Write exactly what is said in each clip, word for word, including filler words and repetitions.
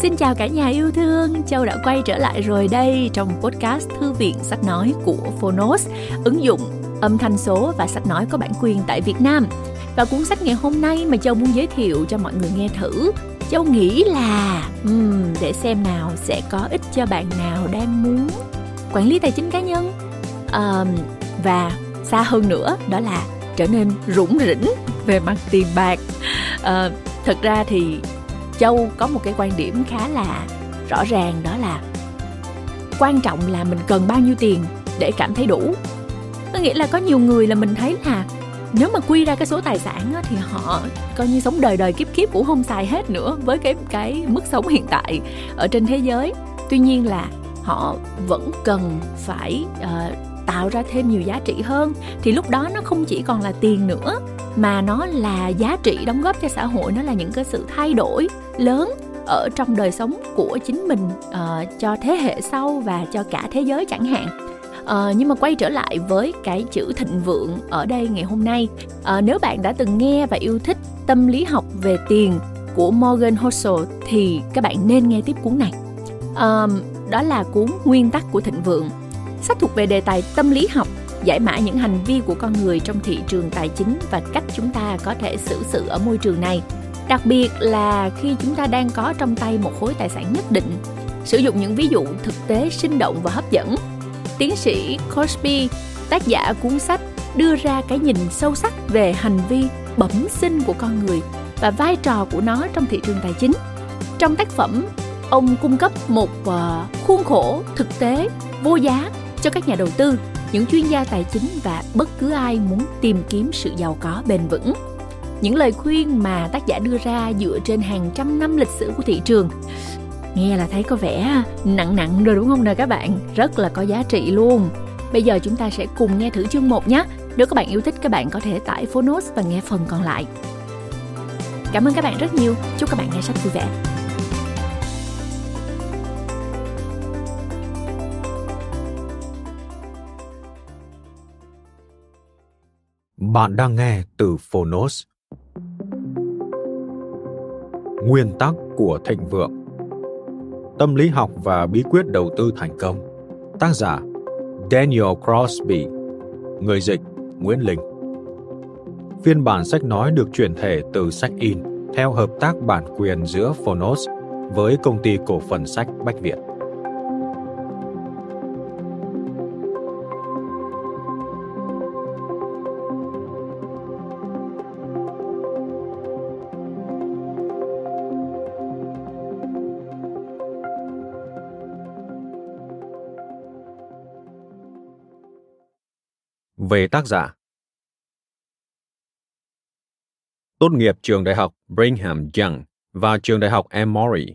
Xin chào cả nhà yêu thương, Châu đã quay trở lại rồi đây trong podcast Thư viện Sách Nói của Phonos, ứng dụng âm thanh số và sách nói có bản quyền tại Việt Nam. Và cuốn sách ngày hôm nay mà Châu muốn giới thiệu cho mọi người nghe thử, Châu nghĩ là um, để xem nào sẽ có ích cho bạn nào đang muốn quản lý tài chính cá nhân uh, và xa hơn nữa đó là trở nên rủng rỉnh về mặt tiền bạc. Uh, thật ra thì Châu có một cái quan điểm khá là rõ ràng, đó là quan trọng là mình cần bao nhiêu tiền để cảm thấy đủ. Có nghĩa là có nhiều người là mình thấy là nếu mà quy ra cái số tài sản á, thì họ coi như sống đời đời kiếp kiếp cũng không xài hết nữa với cái, cái mức sống hiện tại ở trên thế giới. Tuy nhiên là họ vẫn cần phải uh, tạo ra thêm nhiều giá trị hơn. Thì lúc đó nó không chỉ còn là tiền nữa, mà nó là giá trị đóng góp cho xã hội, nó là những cái sự thay đổi lớn ở trong đời sống của chính mình, uh, cho thế hệ sau và cho cả thế giới chẳng hạn. Uh, nhưng mà quay trở lại với cái chữ thịnh vượng ở đây ngày hôm nay, uh, nếu bạn đã từng nghe và yêu thích tâm lý học về tiền của Morgan Housel thì các bạn nên nghe tiếp cuốn này. Uh, đó là cuốn Nguyên tắc của thịnh vượng. Sách thuộc về đề tài tâm lý học, giải mã những hành vi của con người trong thị trường tài chính và cách chúng ta có thể xử sự ở môi trường này, đặc biệt là khi chúng ta đang có trong tay một khối tài sản nhất định. Sử dụng những ví dụ thực tế sinh động và hấp dẫn, tiến sĩ Crosby, tác giả cuốn sách, đưa ra cái nhìn sâu sắc về hành vi bẩm sinh của con người và vai trò của nó trong thị trường tài chính. Trong tác phẩm, ông cung cấp một khuôn khổ thực tế vô giá cho các nhà đầu tư, những chuyên gia tài chính và bất cứ ai muốn tìm kiếm sự giàu có bền vững. Những lời khuyên mà tác giả đưa ra dựa trên hàng trăm năm lịch sử của thị trường. Nghe là thấy có vẻ nặng nặng rồi đúng không nè các bạn? Rất là có giá trị luôn. Bây giờ chúng ta sẽ cùng nghe thử chương một nhé. Nếu các bạn yêu thích, các bạn có thể tải Phonos và nghe phần còn lại. Cảm ơn các bạn rất nhiều. Chúc các bạn nghe sách vui vẻ. Bạn đang nghe từ Phonos. Nguyên tắc của thịnh vượng. Tâm lý học và bí quyết đầu tư thành công. Tác giả Daniel Crosby. Người dịch Nguyễn Linh. Phiên bản sách nói được chuyển thể từ sách in theo hợp tác bản quyền giữa Phonos với công ty cổ phần sách Bách Việt. Về tác giả. Tốt nghiệp trường đại học Brigham Young và trường đại học Emory,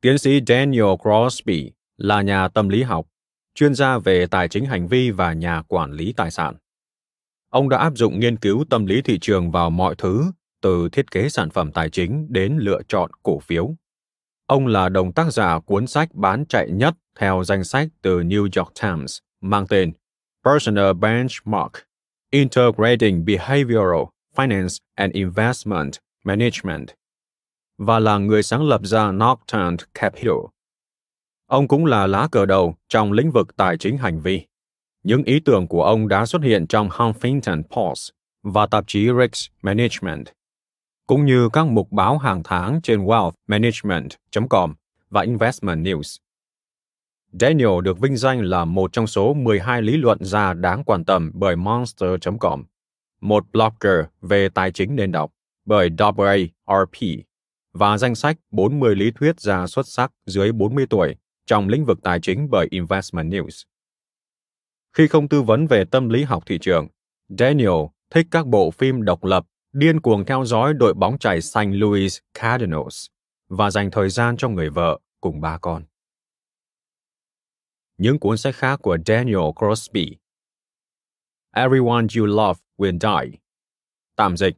tiến sĩ Daniel Crosby là nhà tâm lý học, chuyên gia về tài chính hành vi và nhà quản lý tài sản. Ông đã áp dụng nghiên cứu tâm lý thị trường vào mọi thứ, từ thiết kế sản phẩm tài chính đến lựa chọn cổ phiếu. Ông là đồng tác giả cuốn sách bán chạy nhất theo danh sách từ New York Times mang tên Personal Benchmark, Integrating Behavioral, Finance and Investment Management, và là người sáng lập ra Nocturne Capital. Ông cũng là lá cờ đầu trong lĩnh vực tài chính hành vi. Những ý tưởng của ông đã xuất hiện trong Huffington Post và tạp chí Risk Management, cũng như các mục báo hàng tháng trên Wealth Management chấm com và Investment News. Daniel được vinh danh là một trong số mười hai lý luận gia đáng quan tâm bởi Monster chấm com, một blogger về tài chính nên đọc bởi A A R P, và danh sách bốn mươi lý thuyết gia xuất sắc dưới bốn mươi tuổi trong lĩnh vực tài chính bởi Investment News. Khi không tư vấn về tâm lý học thị trường, Daniel thích các bộ phim độc lập, điên cuồng theo dõi đội bóng chày xanh Louis Cardinals và dành thời gian cho người vợ cùng ba con. Những cuốn sách khác của Daniel Crosby: Everyone You Love Will Die, tạm dịch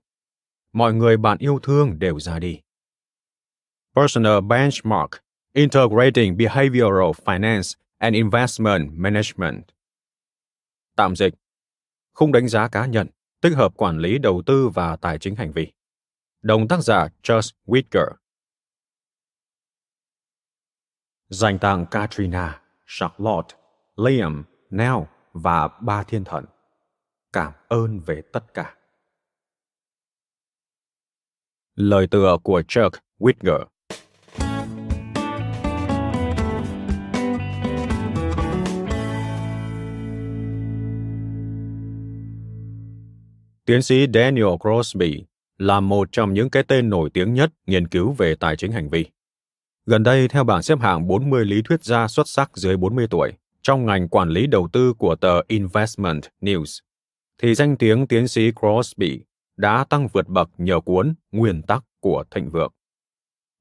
Mọi người bạn yêu thương đều ra đi; Personal Benchmark, Integrating Behavioral Finance and Investment Management, tạm dịch Khung đánh giá cá nhân, tích hợp quản lý đầu tư và tài chính hành vi, đồng tác giả Chuck Widger; dành tặng Katrina, Charlotte, Liam, Nell và ba thiên thần. Cảm ơn về tất cả. Lời tựa của Chuck Widger. Tiến sĩ Daniel Crosby là một trong những cái tên nổi tiếng nhất nghiên cứu về tài chính hành vi. Gần đây, theo bảng xếp hạng bốn mươi lý thuyết gia xuất sắc dưới bốn mươi tuổi trong ngành quản lý đầu tư của tờ Investment News, thì danh tiếng tiến sĩ Crosby đã tăng vượt bậc nhờ cuốn Nguyên tắc của thịnh vượng.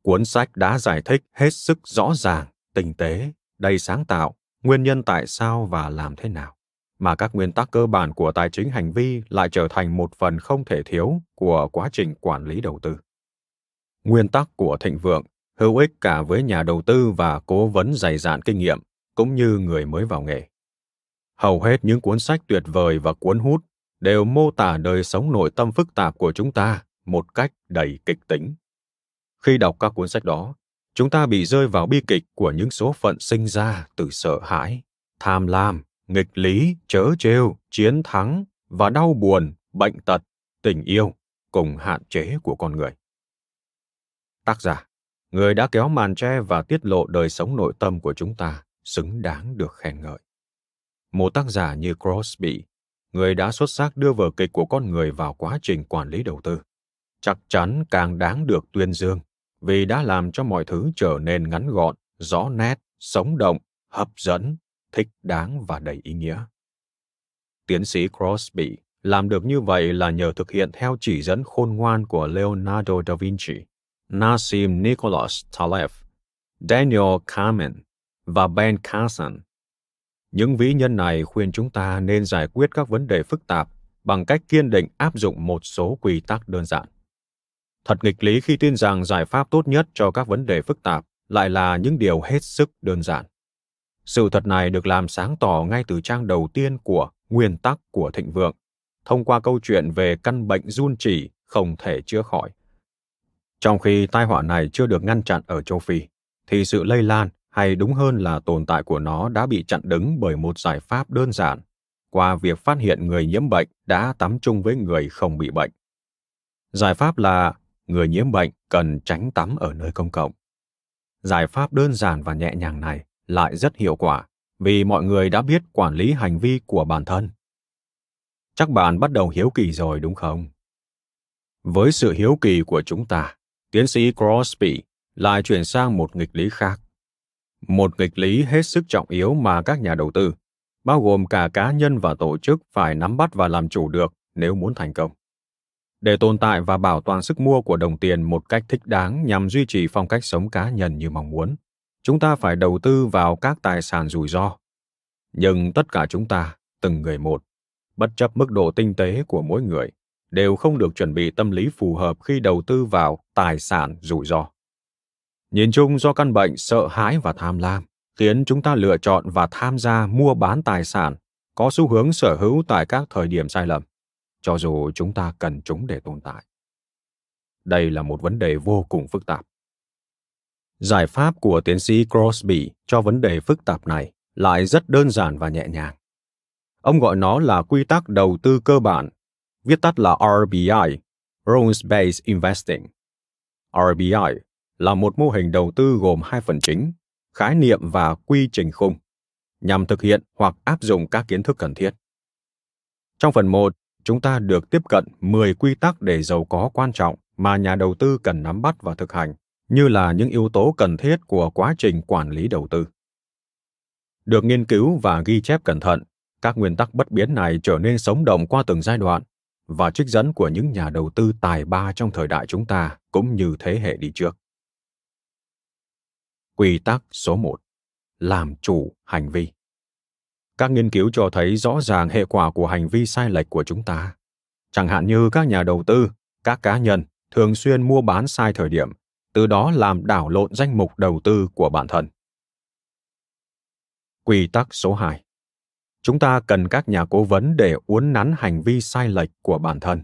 Cuốn sách đã giải thích hết sức rõ ràng, tinh tế, đầy sáng tạo, nguyên nhân tại sao và làm thế nào mà các nguyên tắc cơ bản của tài chính hành vi lại trở thành một phần không thể thiếu của quá trình quản lý đầu tư. Nguyên tắc của thịnh vượng hữu ích cả với nhà đầu tư và cố vấn dày dạn kinh nghiệm, cũng như người mới vào nghề. Hầu hết những cuốn sách tuyệt vời và cuốn hút đều mô tả đời sống nội tâm phức tạp của chúng ta một cách đầy kịch tính. Khi đọc các cuốn sách đó, chúng ta bị rơi vào bi kịch của những số phận sinh ra từ sợ hãi, tham lam, nghịch lý, trớ trêu, chiến thắng và đau buồn, bệnh tật, tình yêu cùng hạn chế của con người. Tác giả, người đã kéo màn che và tiết lộ đời sống nội tâm của chúng ta, xứng đáng được khen ngợi. Một tác giả như Crosby, người đã xuất sắc đưa vở kịch của con người vào quá trình quản lý đầu tư, chắc chắn càng đáng được tuyên dương vì đã làm cho mọi thứ trở nên ngắn gọn, rõ nét, sống động, hấp dẫn, thích đáng và đầy ý nghĩa. Tiến sĩ Crosby làm được như vậy là nhờ thực hiện theo chỉ dẫn khôn ngoan của Leonardo da Vinci, Nassim Nicholas Taleb, Daniel Kahneman và Ben Carson. Những vĩ nhân này khuyên chúng ta nên giải quyết các vấn đề phức tạp bằng cách kiên định áp dụng một số quy tắc đơn giản. Thật nghịch lý khi tin rằng giải pháp tốt nhất cho các vấn đề phức tạp lại là những điều hết sức đơn giản. Sự thật này được làm sáng tỏ ngay từ trang đầu tiên của Nguyên tắc của thịnh vượng, thông qua câu chuyện về căn bệnh giun chỉ không thể chữa khỏi. Trong khi tai họa này chưa được ngăn chặn ở châu Phi, thì sự lây lan, hay đúng hơn là tồn tại của nó, đã bị chặn đứng bởi một giải pháp đơn giản, qua việc phát hiện người nhiễm bệnh đã tắm chung với người không bị bệnh. Giải pháp là người nhiễm bệnh cần tránh tắm ở nơi công cộng. Giải pháp đơn giản và nhẹ nhàng này lại rất hiệu quả vì mọi người đã biết quản lý hành vi của bản thân. Chắc bạn bắt đầu hiếu kỳ rồi đúng không? Với sự hiếu kỳ của chúng ta, tiến sĩ Crosby lại chuyển sang một nghịch lý khác. Một nghịch lý hết sức trọng yếu mà các nhà đầu tư, bao gồm cả cá nhân và tổ chức, phải nắm bắt và làm chủ được nếu muốn thành công. Để tồn tại và bảo toàn sức mua của đồng tiền một cách thích đáng nhằm duy trì phong cách sống cá nhân như mong muốn, chúng ta phải đầu tư vào các tài sản rủi ro. Nhưng tất cả chúng ta, từng người một, bất chấp mức độ tinh tế của mỗi người, đều không được chuẩn bị tâm lý phù hợp khi đầu tư vào tài sản rủi ro. Nhìn chung, do căn bệnh sợ hãi và tham lam, khiến chúng ta lựa chọn và tham gia mua bán tài sản có xu hướng sở hữu tại các thời điểm sai lầm, cho dù chúng ta cần chúng để tồn tại. Đây là một vấn đề vô cùng phức tạp. Giải pháp của tiến sĩ Crosby cho vấn đề phức tạp này lại rất đơn giản và nhẹ nhàng. Ông gọi nó là quy tắc đầu tư cơ bản, viết tắt là R B I, Rules-Based Investing. R B I là một mô hình đầu tư gồm hai phần chính, khái niệm và quy trình khung, nhằm thực hiện hoặc áp dụng các kiến thức cần thiết. Trong phần một, chúng ta được tiếp cận mười quy tắc để giàu có quan trọng mà nhà đầu tư cần nắm bắt và thực hành, như là những yếu tố cần thiết của quá trình quản lý đầu tư. Được nghiên cứu và ghi chép cẩn thận, các nguyên tắc bất biến này trở nên sống động qua từng giai đoạn, và trích dẫn của những nhà đầu tư tài ba trong thời đại chúng ta cũng như thế hệ đi trước. Quy tắc số một. Làm chủ hành vi. Các nghiên cứu cho thấy rõ ràng hệ quả của hành vi sai lệch của chúng ta. Chẳng hạn như các nhà đầu tư, các cá nhân thường xuyên mua bán sai thời điểm, từ đó làm đảo lộn danh mục đầu tư của bản thân. Quy tắc số hai. Chúng ta cần các nhà cố vấn để uốn nắn hành vi sai lệch của bản thân.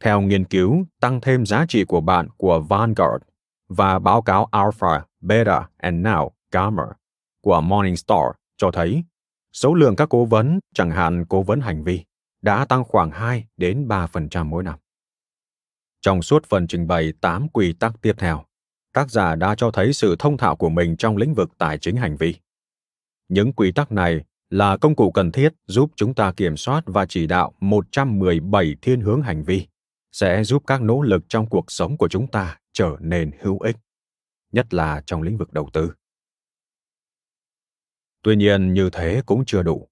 Theo nghiên cứu Tăng thêm giá trị của bạn của Vanguard và báo cáo Alpha, Beta and Now Gamer của Morningstar cho thấy số lượng các cố vấn, chẳng hạn cố vấn hành vi, đã tăng khoảng hai đến ba phần trăm mỗi năm. Trong suốt phần trình bày tám quy tắc tiếp theo, tác giả đã cho thấy sự thông thạo của mình trong lĩnh vực tài chính hành vi. Những quy tắc này là công cụ cần thiết giúp chúng ta kiểm soát và chỉ đạo một trăm mười bảy thiên hướng hành vi, sẽ giúp các nỗ lực trong cuộc sống của chúng ta trở nên hữu ích, nhất là trong lĩnh vực đầu tư. Tuy nhiên, như thế cũng chưa đủ.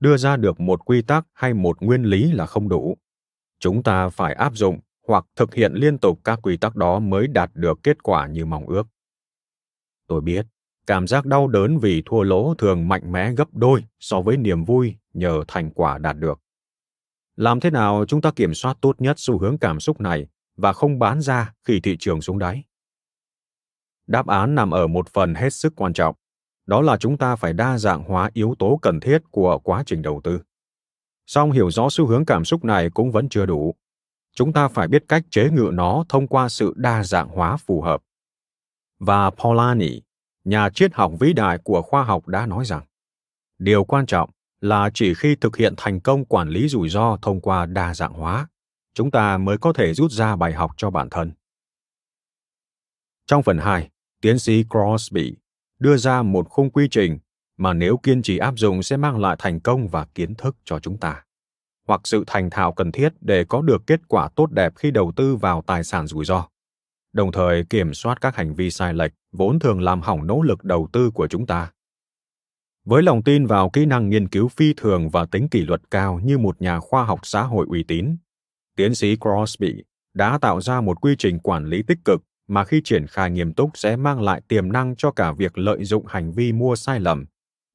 Đưa ra được một quy tắc hay một nguyên lý là không đủ. Chúng ta phải áp dụng hoặc thực hiện liên tục các quy tắc đó mới đạt được kết quả như mong ước. Tôi biết, cảm giác đau đớn vì thua lỗ thường mạnh mẽ gấp đôi so với niềm vui nhờ thành quả đạt được. Làm thế nào chúng ta kiểm soát tốt nhất xu hướng cảm xúc này và không bán ra khi thị trường xuống đáy? Đáp án nằm ở một phần hết sức quan trọng, đó là chúng ta phải đa dạng hóa yếu tố cần thiết của quá trình đầu tư. Song hiểu rõ xu hướng cảm xúc này cũng vẫn chưa đủ. Chúng ta phải biết cách chế ngự nó thông qua sự đa dạng hóa phù hợp. Và Polanyi, nhà triết học vĩ đại của khoa học, đã nói rằng điều quan trọng là chỉ khi thực hiện thành công quản lý rủi ro thông qua đa dạng hóa, chúng ta mới có thể rút ra bài học cho bản thân. Trong phần hai, tiến sĩ Crosby đưa ra một khung quy trình mà nếu kiên trì áp dụng sẽ mang lại thành công và kiến thức cho chúng ta, hoặc sự thành thạo cần thiết để có được kết quả tốt đẹp khi đầu tư vào tài sản rủi ro, đồng thời kiểm soát các hành vi sai lệch vốn thường làm hỏng nỗ lực đầu tư của chúng ta. Với lòng tin vào kỹ năng nghiên cứu phi thường và tính kỷ luật cao như một nhà khoa học xã hội uy tín, tiến sĩ Crosby đã tạo ra một quy trình quản lý tích cực mà khi triển khai nghiêm túc sẽ mang lại tiềm năng cho cả việc lợi dụng hành vi mua sai lầm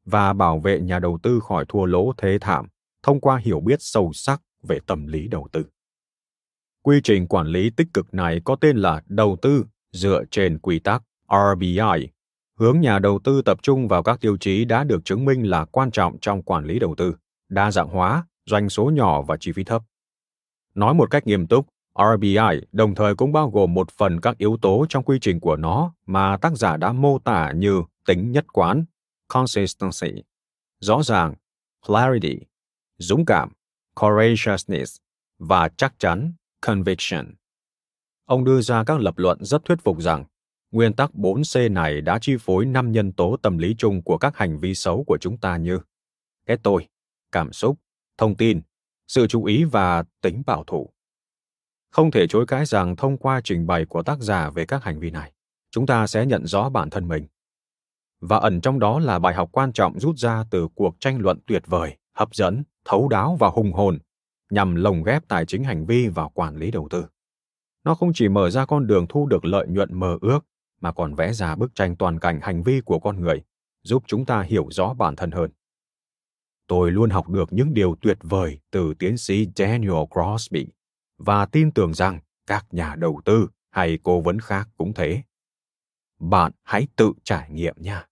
và bảo vệ nhà đầu tư khỏi thua lỗ thê thảm thông qua hiểu biết sâu sắc về tâm lý đầu tư. Quy trình quản lý tích cực này có tên là đầu tư dựa trên quy tắc R B I, hướng nhà đầu tư tập trung vào các tiêu chí đã được chứng minh là quan trọng trong quản lý đầu tư, đa dạng hóa, doanh số nhỏ và chi phí thấp. Nói một cách nghiêm túc, R B I đồng thời cũng bao gồm một phần các yếu tố trong quy trình của nó mà tác giả đã mô tả như tính nhất quán, consistency, rõ ràng, clarity, dũng cảm, courageousness, và chắc chắn, conviction. Ông đưa ra các lập luận rất thuyết phục rằng nguyên tắc bốn C này đã chi phối năm nhân tố tâm lý chung của các hành vi xấu của chúng ta như cái tôi, cảm xúc, thông tin, sự chú ý và tính bảo thủ. Không thể chối cãi rằng thông qua trình bày của tác giả về các hành vi này, chúng ta sẽ nhận rõ bản thân mình. Và ẩn trong đó là bài học quan trọng rút ra từ cuộc tranh luận tuyệt vời, hấp dẫn, thấu đáo và hùng hồn nhằm lồng ghép tài chính hành vi vào quản lý đầu tư. Nó không chỉ mở ra con đường thu được lợi nhuận mơ ước, mà còn vẽ ra bức tranh toàn cảnh hành vi của con người, giúp chúng ta hiểu rõ bản thân hơn. Tôi luôn học được những điều tuyệt vời từ tiến sĩ Daniel Crosby và tin tưởng rằng các nhà đầu tư hay cố vấn khác cũng thế. Bạn hãy tự trải nghiệm nha.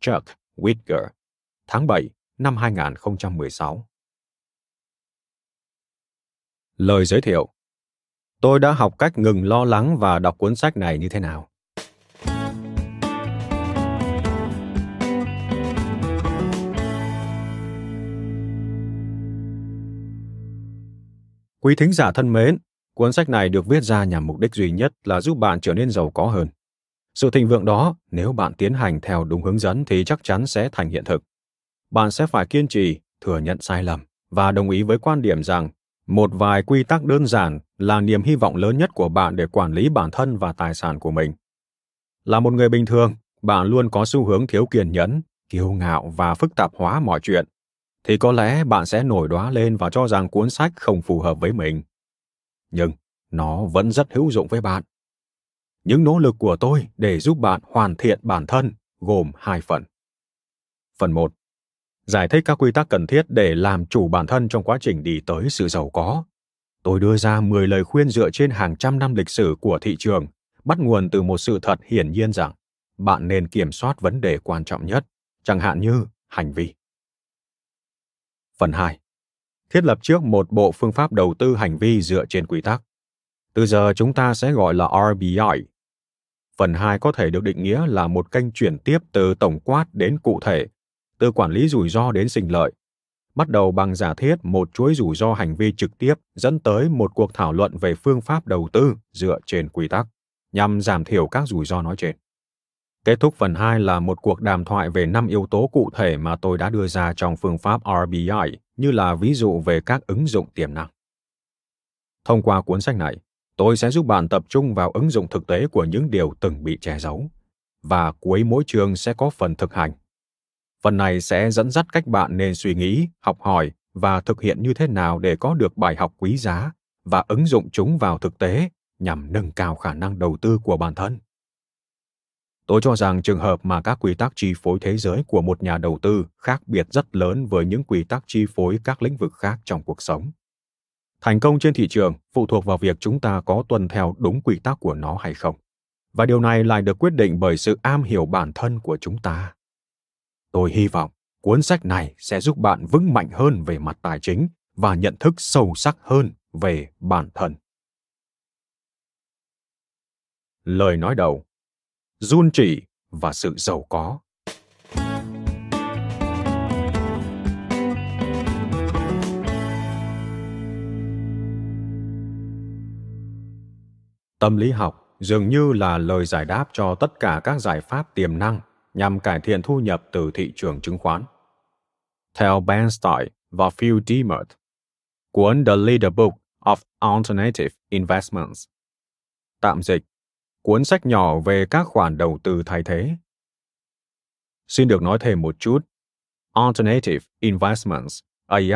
Chuck Widger, tháng bảy năm hai nghìn không trăm mười sáu. Lời giới thiệu. Tôi đã học cách ngừng lo lắng và đọc cuốn sách này như thế nào. Quý thính giả thân mến, cuốn sách này được viết ra nhằm mục đích duy nhất là giúp bạn trở nên giàu có hơn. Sự thịnh vượng đó, nếu bạn tiến hành theo đúng hướng dẫn thì chắc chắn sẽ thành hiện thực. Bạn sẽ phải kiên trì, thừa nhận sai lầm và đồng ý với quan điểm rằng một vài quy tắc đơn giản là niềm hy vọng lớn nhất của bạn để quản lý bản thân và tài sản của mình. Là một người bình thường, bạn luôn có xu hướng thiếu kiên nhẫn, kiêu ngạo và phức tạp hóa mọi chuyện, thì có lẽ bạn sẽ nổi đoá lên và cho rằng cuốn sách không phù hợp với mình. Nhưng nó vẫn rất hữu dụng với bạn. Những nỗ lực của tôi để giúp bạn hoàn thiện bản thân gồm hai phần. Phần một, giải thích các quy tắc cần thiết để làm chủ bản thân trong quá trình đi tới sự giàu có. Tôi đưa ra mười lời khuyên dựa trên hàng trăm năm lịch sử của thị trường, bắt nguồn từ một sự thật hiển nhiên rằng bạn nên kiểm soát vấn đề quan trọng nhất, chẳng hạn như hành vi. Phần hai. Thiết lập trước một bộ phương pháp đầu tư hành vi dựa trên quy tắc. Từ giờ chúng ta sẽ gọi là R B I. Phần hai có thể được định nghĩa là một kênh chuyển tiếp từ tổng quát đến cụ thể, từ quản lý rủi ro đến sinh lợi. Bắt đầu bằng giả thiết một chuỗi rủi ro hành vi trực tiếp dẫn tới một cuộc thảo luận về phương pháp đầu tư dựa trên quy tắc, nhằm giảm thiểu các rủi ro nói trên. Kết thúc phần hai là một cuộc đàm thoại về năm yếu tố cụ thể mà tôi đã đưa ra trong phương pháp R B I, như là ví dụ về các ứng dụng tiềm năng. Thông qua cuốn sách này, tôi sẽ giúp bạn tập trung vào ứng dụng thực tế của những điều từng bị che giấu. Và cuối mỗi chương sẽ có phần thực hành. Phần này sẽ dẫn dắt cách bạn nên suy nghĩ, học hỏi và thực hiện như thế nào để có được bài học quý giá và ứng dụng chúng vào thực tế nhằm nâng cao khả năng đầu tư của bản thân. Tôi cho rằng trường hợp mà các quy tắc chi phối thế giới của một nhà đầu tư khác biệt rất lớn với những quy tắc chi phối các lĩnh vực khác trong cuộc sống. Thành công trên thị trường phụ thuộc vào việc chúng ta có tuân theo đúng quy tắc của nó hay không. Và điều này lại được quyết định bởi sự am hiểu bản thân của chúng ta. Tôi hy vọng cuốn sách này sẽ giúp bạn vững mạnh hơn về mặt tài chính và nhận thức sâu sắc hơn về bản thân. Lời nói đầu: Giun chỉ và sự giàu có. Tâm lý học dường như là lời giải đáp cho tất cả các giải pháp tiềm năng nhằm cải thiện thu nhập từ thị trường chứng khoán. Theo Ben Stein và Phil Demuth, cuốn The Leaderbook of Alternative Investments, tạm dịch, cuốn sách nhỏ về các khoản đầu tư thay thế. Xin được nói thêm một chút, Alternative Investments, A I,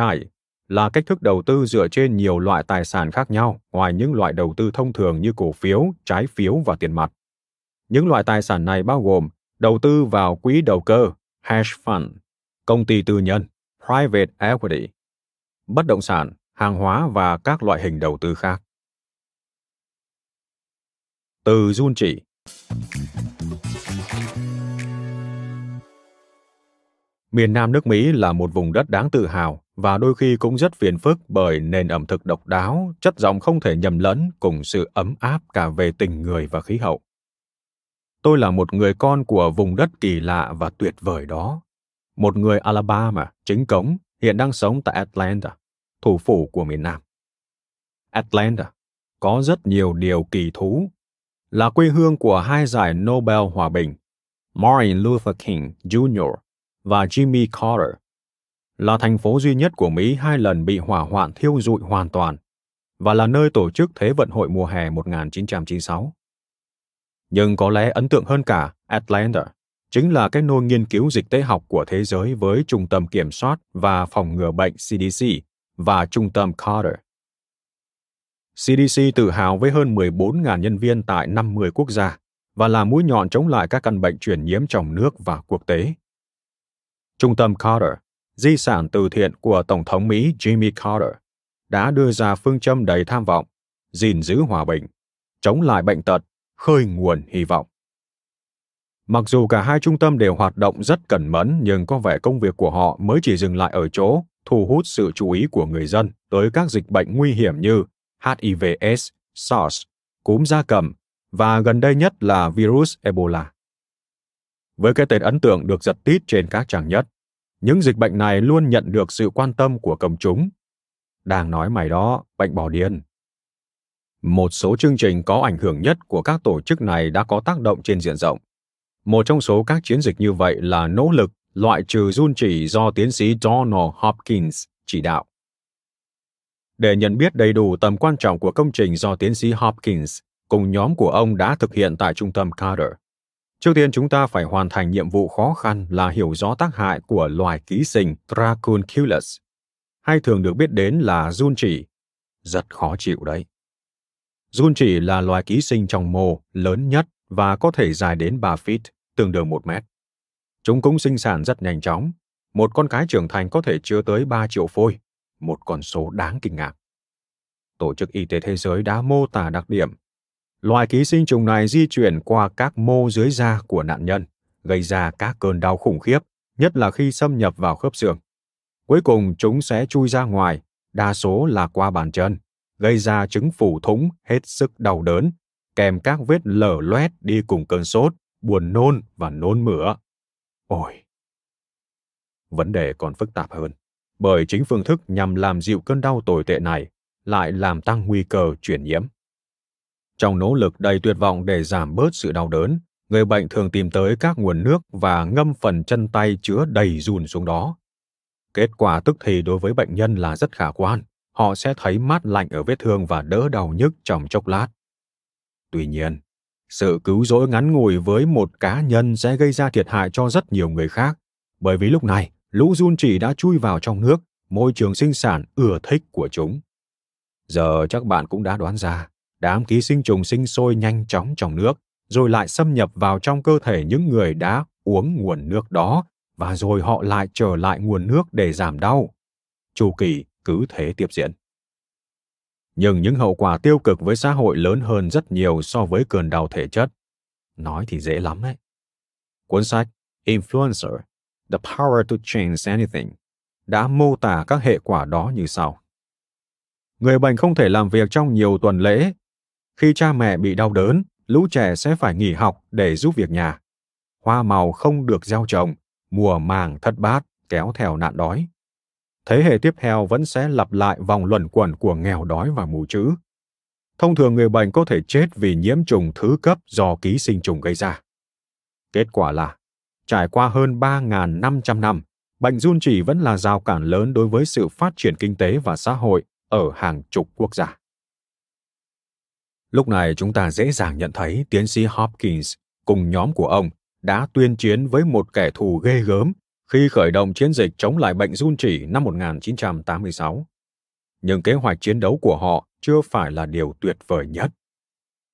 là cách thức đầu tư dựa trên nhiều loại tài sản khác nhau ngoài những loại đầu tư thông thường như cổ phiếu, trái phiếu và tiền mặt. Những loại tài sản này bao gồm đầu tư vào quỹ đầu cơ, hedge fund, công ty tư nhân, private equity, bất động sản, hàng hóa và các loại hình đầu tư khác. Từ giun chỉ. Miền Nam nước Mỹ là một vùng đất đáng tự hào và đôi khi cũng rất phiền phức bởi nền ẩm thực độc đáo, chất giọng không thể nhầm lẫn cùng sự ấm áp cả về tình người và khí hậu. Tôi là một người con của vùng đất kỳ lạ và tuyệt vời đó. Một người Alabama, chính cống, hiện đang sống tại Atlanta, thủ phủ của miền Nam. Atlanta có rất nhiều điều kỳ thú. Là quê hương của hai giải Nobel Hòa Bình, Martin Luther King Junior và Jimmy Carter. Là thành phố duy nhất của Mỹ hai lần bị hỏa hoạn thiêu rụi hoàn toàn và là nơi tổ chức Thế vận hội mùa hè một chín chín sáu. Nhưng có lẽ ấn tượng hơn cả, Atlanta chính là cái nôi nghiên cứu dịch tễ học của thế giới với Trung tâm Kiểm soát và Phòng ngừa bệnh C D C và Trung tâm Carter. C D C tự hào với hơn mười bốn nghìn nhân viên tại năm mươi quốc gia và là mũi nhọn chống lại các căn bệnh truyền nhiễm trong nước và quốc tế. Trung tâm Carter, di sản từ thiện của Tổng thống Mỹ Jimmy Carter, đã đưa ra phương châm đầy tham vọng, gìn giữ hòa bình, chống lại bệnh tật, khơi nguồn hy vọng. Mặc dù cả hai trung tâm đều hoạt động rất cẩn mẫn nhưng có vẻ công việc của họ mới chỉ dừng lại ở chỗ thu hút sự chú ý của người dân tới các dịch bệnh nguy hiểm như H I V S, SARS, cúm gia cầm và gần đây nhất là virus Ebola. Với cái tên ấn tượng được giật tít trên các trang nhất, những dịch bệnh này luôn nhận được sự quan tâm của công chúng. Đang nói mày đó, bệnh bò điên. Một số chương trình có ảnh hưởng nhất của các tổ chức này đã có tác động trên diện rộng. Một trong số các chiến dịch như vậy là nỗ lực loại trừ giun chỉ do tiến sĩ Donald Hopkins chỉ đạo. Để nhận biết đầy đủ tầm quan trọng của công trình do tiến sĩ Hopkins cùng nhóm của ông đã thực hiện tại trung tâm Carter, trước tiên chúng ta phải hoàn thành nhiệm vụ khó khăn là hiểu rõ tác hại của loài ký sinh Dracunculus, hay thường được biết đến là giun chỉ. Rất khó chịu đấy. Giun chỉ là loài ký sinh trong mồ lớn nhất và có thể dài đến ba feet, tương đương một mét. Chúng cũng sinh sản rất nhanh chóng. Một con cái trưởng thành có thể chứa tới ba triệu phôi, một con số đáng kinh ngạc. Tổ chức Y tế Thế giới đã mô tả đặc điểm. Loài ký sinh trùng này di chuyển qua các mô dưới da của nạn nhân, gây ra các cơn đau khủng khiếp, nhất là khi xâm nhập vào khớp xương. Cuối cùng chúng sẽ chui ra ngoài, đa số là qua bàn chân, gây ra chứng phù thủng hết sức đau đớn, kèm các vết lở loét đi cùng cơn sốt, buồn nôn và nôn mửa. Ôi! Vấn đề còn phức tạp hơn, bởi chính phương thức nhằm làm dịu cơn đau tồi tệ này lại làm tăng nguy cơ truyền nhiễm. Trong nỗ lực đầy tuyệt vọng để giảm bớt sự đau đớn, người bệnh thường tìm tới các nguồn nước và ngâm phần chân tay chứa đầy giun xuống đó. Kết quả tức thì đối với bệnh nhân là rất khả quan. Họ sẽ thấy mát lạnh ở vết thương và đỡ đau nhức trong chốc lát. Tuy nhiên, sự cứu rỗi ngắn ngủi với một cá nhân sẽ gây ra thiệt hại cho rất nhiều người khác, bởi vì lúc này, lũ giun chỉ đã chui vào trong nước, môi trường sinh sản ưa thích của chúng. Giờ chắc bạn cũng đã đoán ra, đám ký sinh trùng sinh sôi nhanh chóng trong nước, rồi lại xâm nhập vào trong cơ thể những người đã uống nguồn nước đó, và rồi họ lại trở lại nguồn nước để giảm đau. Chu kỳ cứ thế tiếp diễn. Nhưng những hậu quả tiêu cực với xã hội lớn hơn rất nhiều so với cơn đau thể chất. Nói thì dễ lắm đấy. Cuốn sách Influencer, The Power to Change Anything đã mô tả các hệ quả đó như sau. Người bệnh không thể làm việc trong nhiều tuần lễ. Khi cha mẹ bị đau đớn, lũ trẻ sẽ phải nghỉ học để giúp việc nhà. Hoa màu không được gieo trồng, mùa màng thất bát kéo theo nạn đói. Thế hệ tiếp theo vẫn sẽ lặp lại vòng luẩn quẩn của nghèo đói và mù chữ. Thông thường người bệnh có thể chết vì nhiễm trùng thứ cấp do ký sinh trùng gây ra. Kết quả là, trải qua hơn ba nghìn năm trăm năm, bệnh giun chỉ vẫn là rào cản lớn đối với sự phát triển kinh tế và xã hội ở hàng chục quốc gia. Lúc này chúng ta dễ dàng nhận thấy tiến sĩ Hopkins cùng nhóm của ông đã tuyên chiến với một kẻ thù ghê gớm khi khởi động chiến dịch chống lại bệnh giun chỉ năm một nghìn chín trăm tám mươi sáu. Nhưng kế hoạch chiến đấu của họ chưa phải là điều tuyệt vời nhất.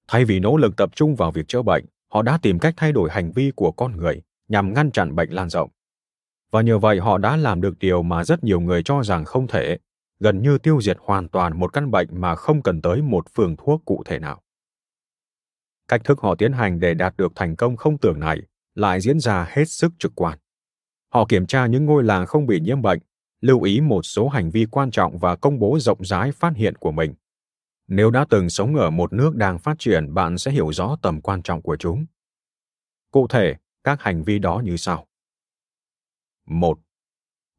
Thay vì nỗ lực tập trung vào việc chữa bệnh, họ đã tìm cách thay đổi hành vi của con người nhằm ngăn chặn bệnh lan rộng. Và nhờ vậy họ đã làm được điều mà rất nhiều người cho rằng không thể, gần như tiêu diệt hoàn toàn một căn bệnh mà không cần tới một phương thuốc cụ thể nào. Cách thức họ tiến hành để đạt được thành công không tưởng này lại diễn ra hết sức trực quan. Họ kiểm tra những ngôi làng không bị nhiễm bệnh, lưu ý một số hành vi quan trọng và công bố rộng rãi phát hiện của mình. Nếu đã từng sống ở một nước đang phát triển, bạn sẽ hiểu rõ tầm quan trọng của chúng. Cụ thể, các hành vi đó như sau. một.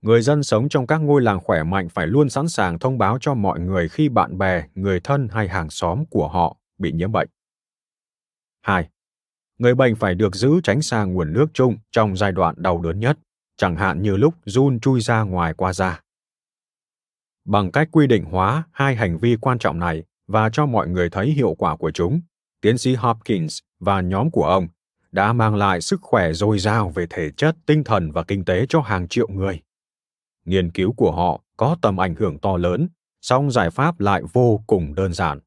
Người dân sống trong các ngôi làng khỏe mạnh phải luôn sẵn sàng thông báo cho mọi người khi bạn bè, người thân hay hàng xóm của họ bị nhiễm bệnh. hai. Người bệnh phải được giữ tránh xa nguồn nước chung trong giai đoạn đau đớn nhất, chẳng hạn như lúc giun chui ra ngoài qua da. Bằng cách quy định hóa hai hành vi quan trọng này và cho mọi người thấy hiệu quả của chúng, tiến sĩ Hopkins và nhóm của ông đã mang lại sức khỏe dồi dào về thể chất, tinh thần và kinh tế cho hàng triệu người. Nghiên cứu của họ có tầm ảnh hưởng to lớn, song giải pháp lại vô cùng đơn giản.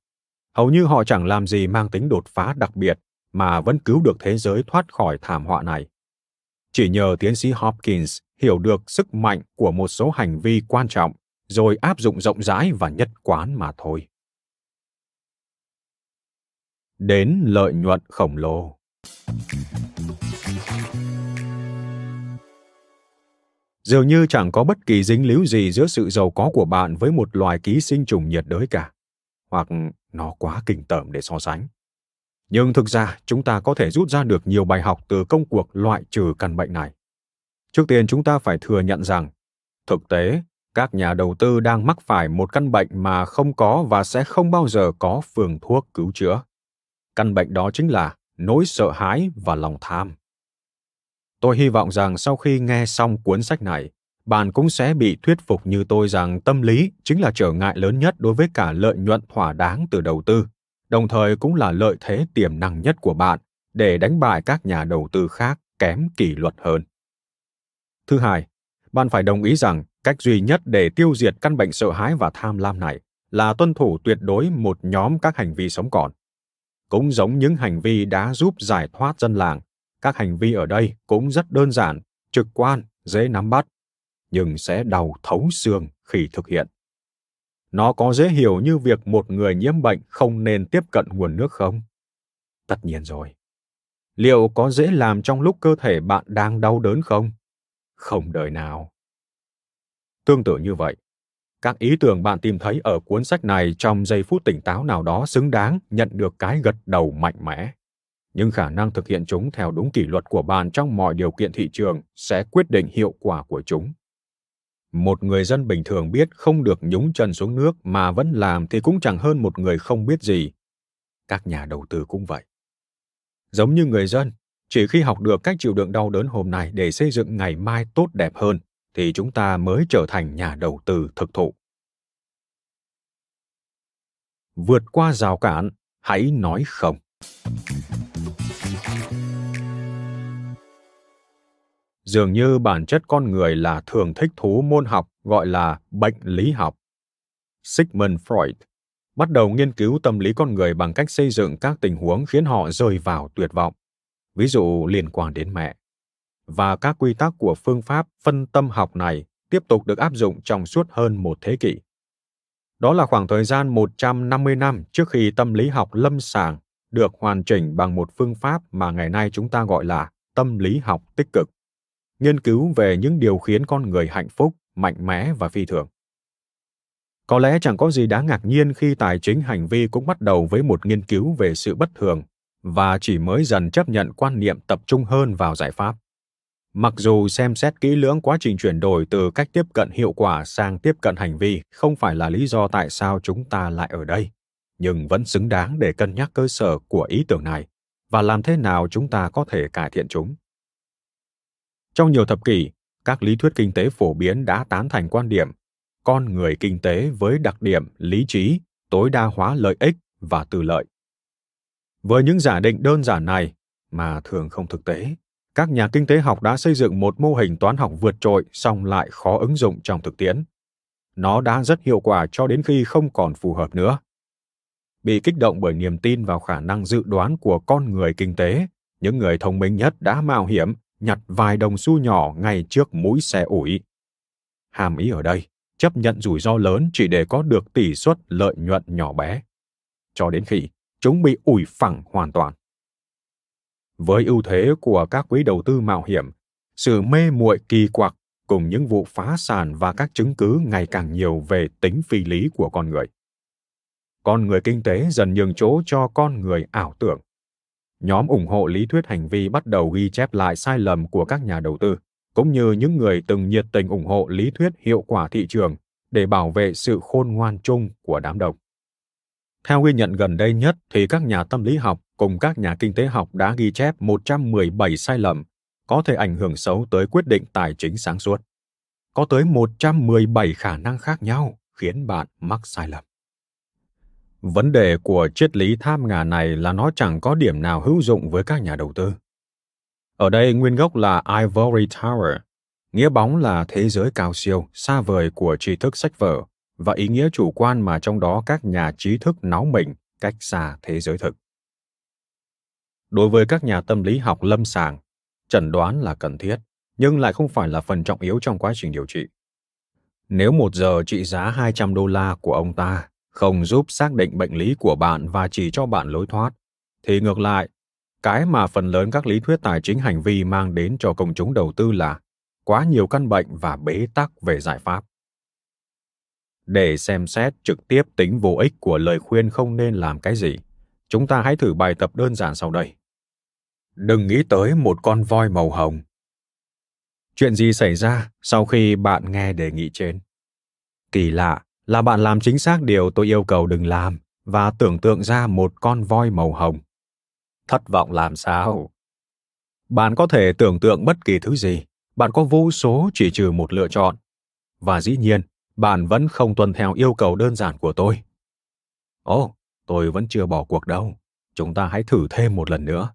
Hầu như họ chẳng làm gì mang tính đột phá đặc biệt mà vẫn cứu được thế giới thoát khỏi thảm họa này. Chỉ nhờ tiến sĩ Hopkins hiểu được sức mạnh của một số hành vi quan trọng, rồi áp dụng rộng rãi và nhất quán mà thôi. Đến lợi nhuận khổng lồ. Dường như chẳng có bất kỳ dính líu gì giữa sự giàu có của bạn với một loài ký sinh trùng nhiệt đới cả, hoặc nó quá kinh tởm để so sánh. Nhưng thực ra, chúng ta có thể rút ra được nhiều bài học từ công cuộc loại trừ căn bệnh này. Trước tiên, chúng ta phải thừa nhận rằng, thực tế, các nhà đầu tư đang mắc phải một căn bệnh mà không có và sẽ không bao giờ có phương thuốc cứu chữa. Căn bệnh đó chính là nỗi sợ hãi và lòng tham. Tôi hy vọng rằng sau khi nghe xong cuốn sách này, bạn cũng sẽ bị thuyết phục như tôi rằng tâm lý chính là trở ngại lớn nhất đối với cả lợi nhuận thỏa đáng từ đầu tư, đồng thời cũng là lợi thế tiềm năng nhất của bạn để đánh bại các nhà đầu tư khác kém kỷ luật hơn. Thứ hai, bạn phải đồng ý rằng cách duy nhất để tiêu diệt căn bệnh sợ hãi và tham lam này là tuân thủ tuyệt đối một nhóm các hành vi sống còn. Cũng giống những hành vi đã giúp giải thoát dân làng, các hành vi ở đây cũng rất đơn giản, trực quan, dễ nắm bắt, nhưng sẽ đau thấu xương khi thực hiện. Nó có dễ hiểu như việc một người nhiễm bệnh không nên tiếp cận nguồn nước không? Tất nhiên rồi. Liệu có dễ làm trong lúc cơ thể bạn đang đau đớn không? Không đời nào. Tương tự như vậy, Các ý tưởng bạn tìm thấy ở cuốn sách này trong giây phút tỉnh táo nào đó xứng đáng nhận được cái gật đầu mạnh mẽ. Nhưng khả năng thực hiện chúng theo đúng kỷ luật của bạn trong mọi điều kiện thị trường sẽ quyết định hiệu quả của chúng. Một người dân bình thường biết không được nhúng chân xuống nước mà vẫn làm thì cũng chẳng hơn một người không biết gì. Các nhà đầu tư cũng vậy. Giống như người dân, chỉ khi học được cách chịu đựng đau đớn hôm nay để xây dựng ngày mai tốt đẹp hơn, thì chúng ta mới trở thành nhà đầu tư thực thụ. Vượt qua rào cản, hãy nói không. Dường như bản chất con người là thường thích thú môn học gọi là bệnh lý học. Sigmund Freud bắt đầu nghiên cứu tâm lý con người bằng cách xây dựng các tình huống khiến họ rơi vào tuyệt vọng, ví dụ liên quan đến mẹ. Và các quy tắc của phương pháp phân tâm học này tiếp tục được áp dụng trong suốt hơn một thế kỷ. Đó là khoảng thời gian một trăm năm mươi năm trước khi tâm lý học lâm sàng được hoàn chỉnh bằng một phương pháp mà ngày nay chúng ta gọi là tâm lý học tích cực, nghiên cứu về những điều khiến con người hạnh phúc, mạnh mẽ và phi thường. Có lẽ chẳng có gì đáng ngạc nhiên khi tài chính hành vi cũng bắt đầu với một nghiên cứu về sự bất thường và chỉ mới dần chấp nhận quan niệm tập trung hơn vào giải pháp. Mặc dù xem xét kỹ lưỡng quá trình chuyển đổi từ cách tiếp cận hiệu quả sang tiếp cận hành vi không phải là lý do tại sao chúng ta lại ở đây, nhưng vẫn xứng đáng để cân nhắc cơ sở của ý tưởng này và làm thế nào chúng ta có thể cải thiện chúng. Trong nhiều thập kỷ, các lý thuyết kinh tế phổ biến đã tán thành quan điểm con người kinh tế với đặc điểm lý trí, tối đa hóa lợi ích và tư lợi. Với những giả định đơn giản này, mà thường không thực tế, các nhà kinh tế học đã xây dựng một mô hình toán học vượt trội song lại khó ứng dụng trong thực tiễn. Nó đã rất hiệu quả cho đến khi không còn phù hợp nữa. Bị kích động bởi niềm tin vào khả năng dự đoán của con người kinh tế, những người thông minh nhất đã mạo hiểm nhặt vài đồng xu nhỏ ngay trước mũi xe ủi. Hàm ý ở đây, chấp nhận rủi ro lớn chỉ để có được tỷ suất lợi nhuận nhỏ bé, cho đến khi chúng bị ủi phẳng hoàn toàn. Với ưu thế của các quỹ đầu tư mạo hiểm, sự mê muội kỳ quặc cùng những vụ phá sản và các chứng cứ ngày càng nhiều về tính phi lý của con người. Con người kinh tế dần nhường chỗ cho con người ảo tưởng. Nhóm ủng hộ lý thuyết hành vi bắt đầu ghi chép lại sai lầm của các nhà đầu tư, cũng như những người từng nhiệt tình ủng hộ lý thuyết hiệu quả thị trường để bảo vệ sự khôn ngoan chung của đám đông. Theo ghi nhận gần đây nhất thì các nhà tâm lý học cùng các nhà kinh tế học đã ghi chép một trăm mười bảy sai lầm có thể ảnh hưởng xấu tới quyết định tài chính sáng suốt. Có tới một trăm mười bảy khả năng khác nhau khiến bạn mắc sai lầm. Vấn đề của triết lý tham ngà này là nó chẳng có điểm nào hữu dụng với các nhà đầu tư. Ở đây nguyên gốc là Ivory Tower, nghĩa bóng là thế giới cao siêu, xa vời của tri thức sách vở và ý nghĩa chủ quan mà trong đó các nhà trí thức náu mình cách xa thế giới thực. Đối với các nhà tâm lý học lâm sàng, chẩn đoán là cần thiết, nhưng lại không phải là phần trọng yếu trong quá trình điều trị. Nếu một giờ trị giá hai trăm đô la của ông ta không giúp xác định bệnh lý của bạn và chỉ cho bạn lối thoát, thì ngược lại, cái mà phần lớn các lý thuyết tài chính hành vi mang đến cho công chúng đầu tư là quá nhiều căn bệnh và bế tắc về giải pháp. Để xem xét trực tiếp tính vô ích của lời khuyên không nên làm cái gì, chúng ta hãy thử bài tập đơn giản sau đây. Đừng nghĩ tới một con voi màu hồng. Chuyện gì xảy ra sau khi bạn nghe đề nghị trên? Kỳ lạ là bạn làm chính xác điều tôi yêu cầu đừng làm và tưởng tượng ra một con voi màu hồng. Thất vọng làm sao? Bạn có thể tưởng tượng bất kỳ thứ gì, bạn có vô số chỉ trừ một lựa chọn. Và dĩ nhiên, bạn vẫn không tuân theo yêu cầu đơn giản của tôi. Ồ, tôi vẫn chưa bỏ cuộc đâu. Chúng ta hãy thử thêm một lần nữa.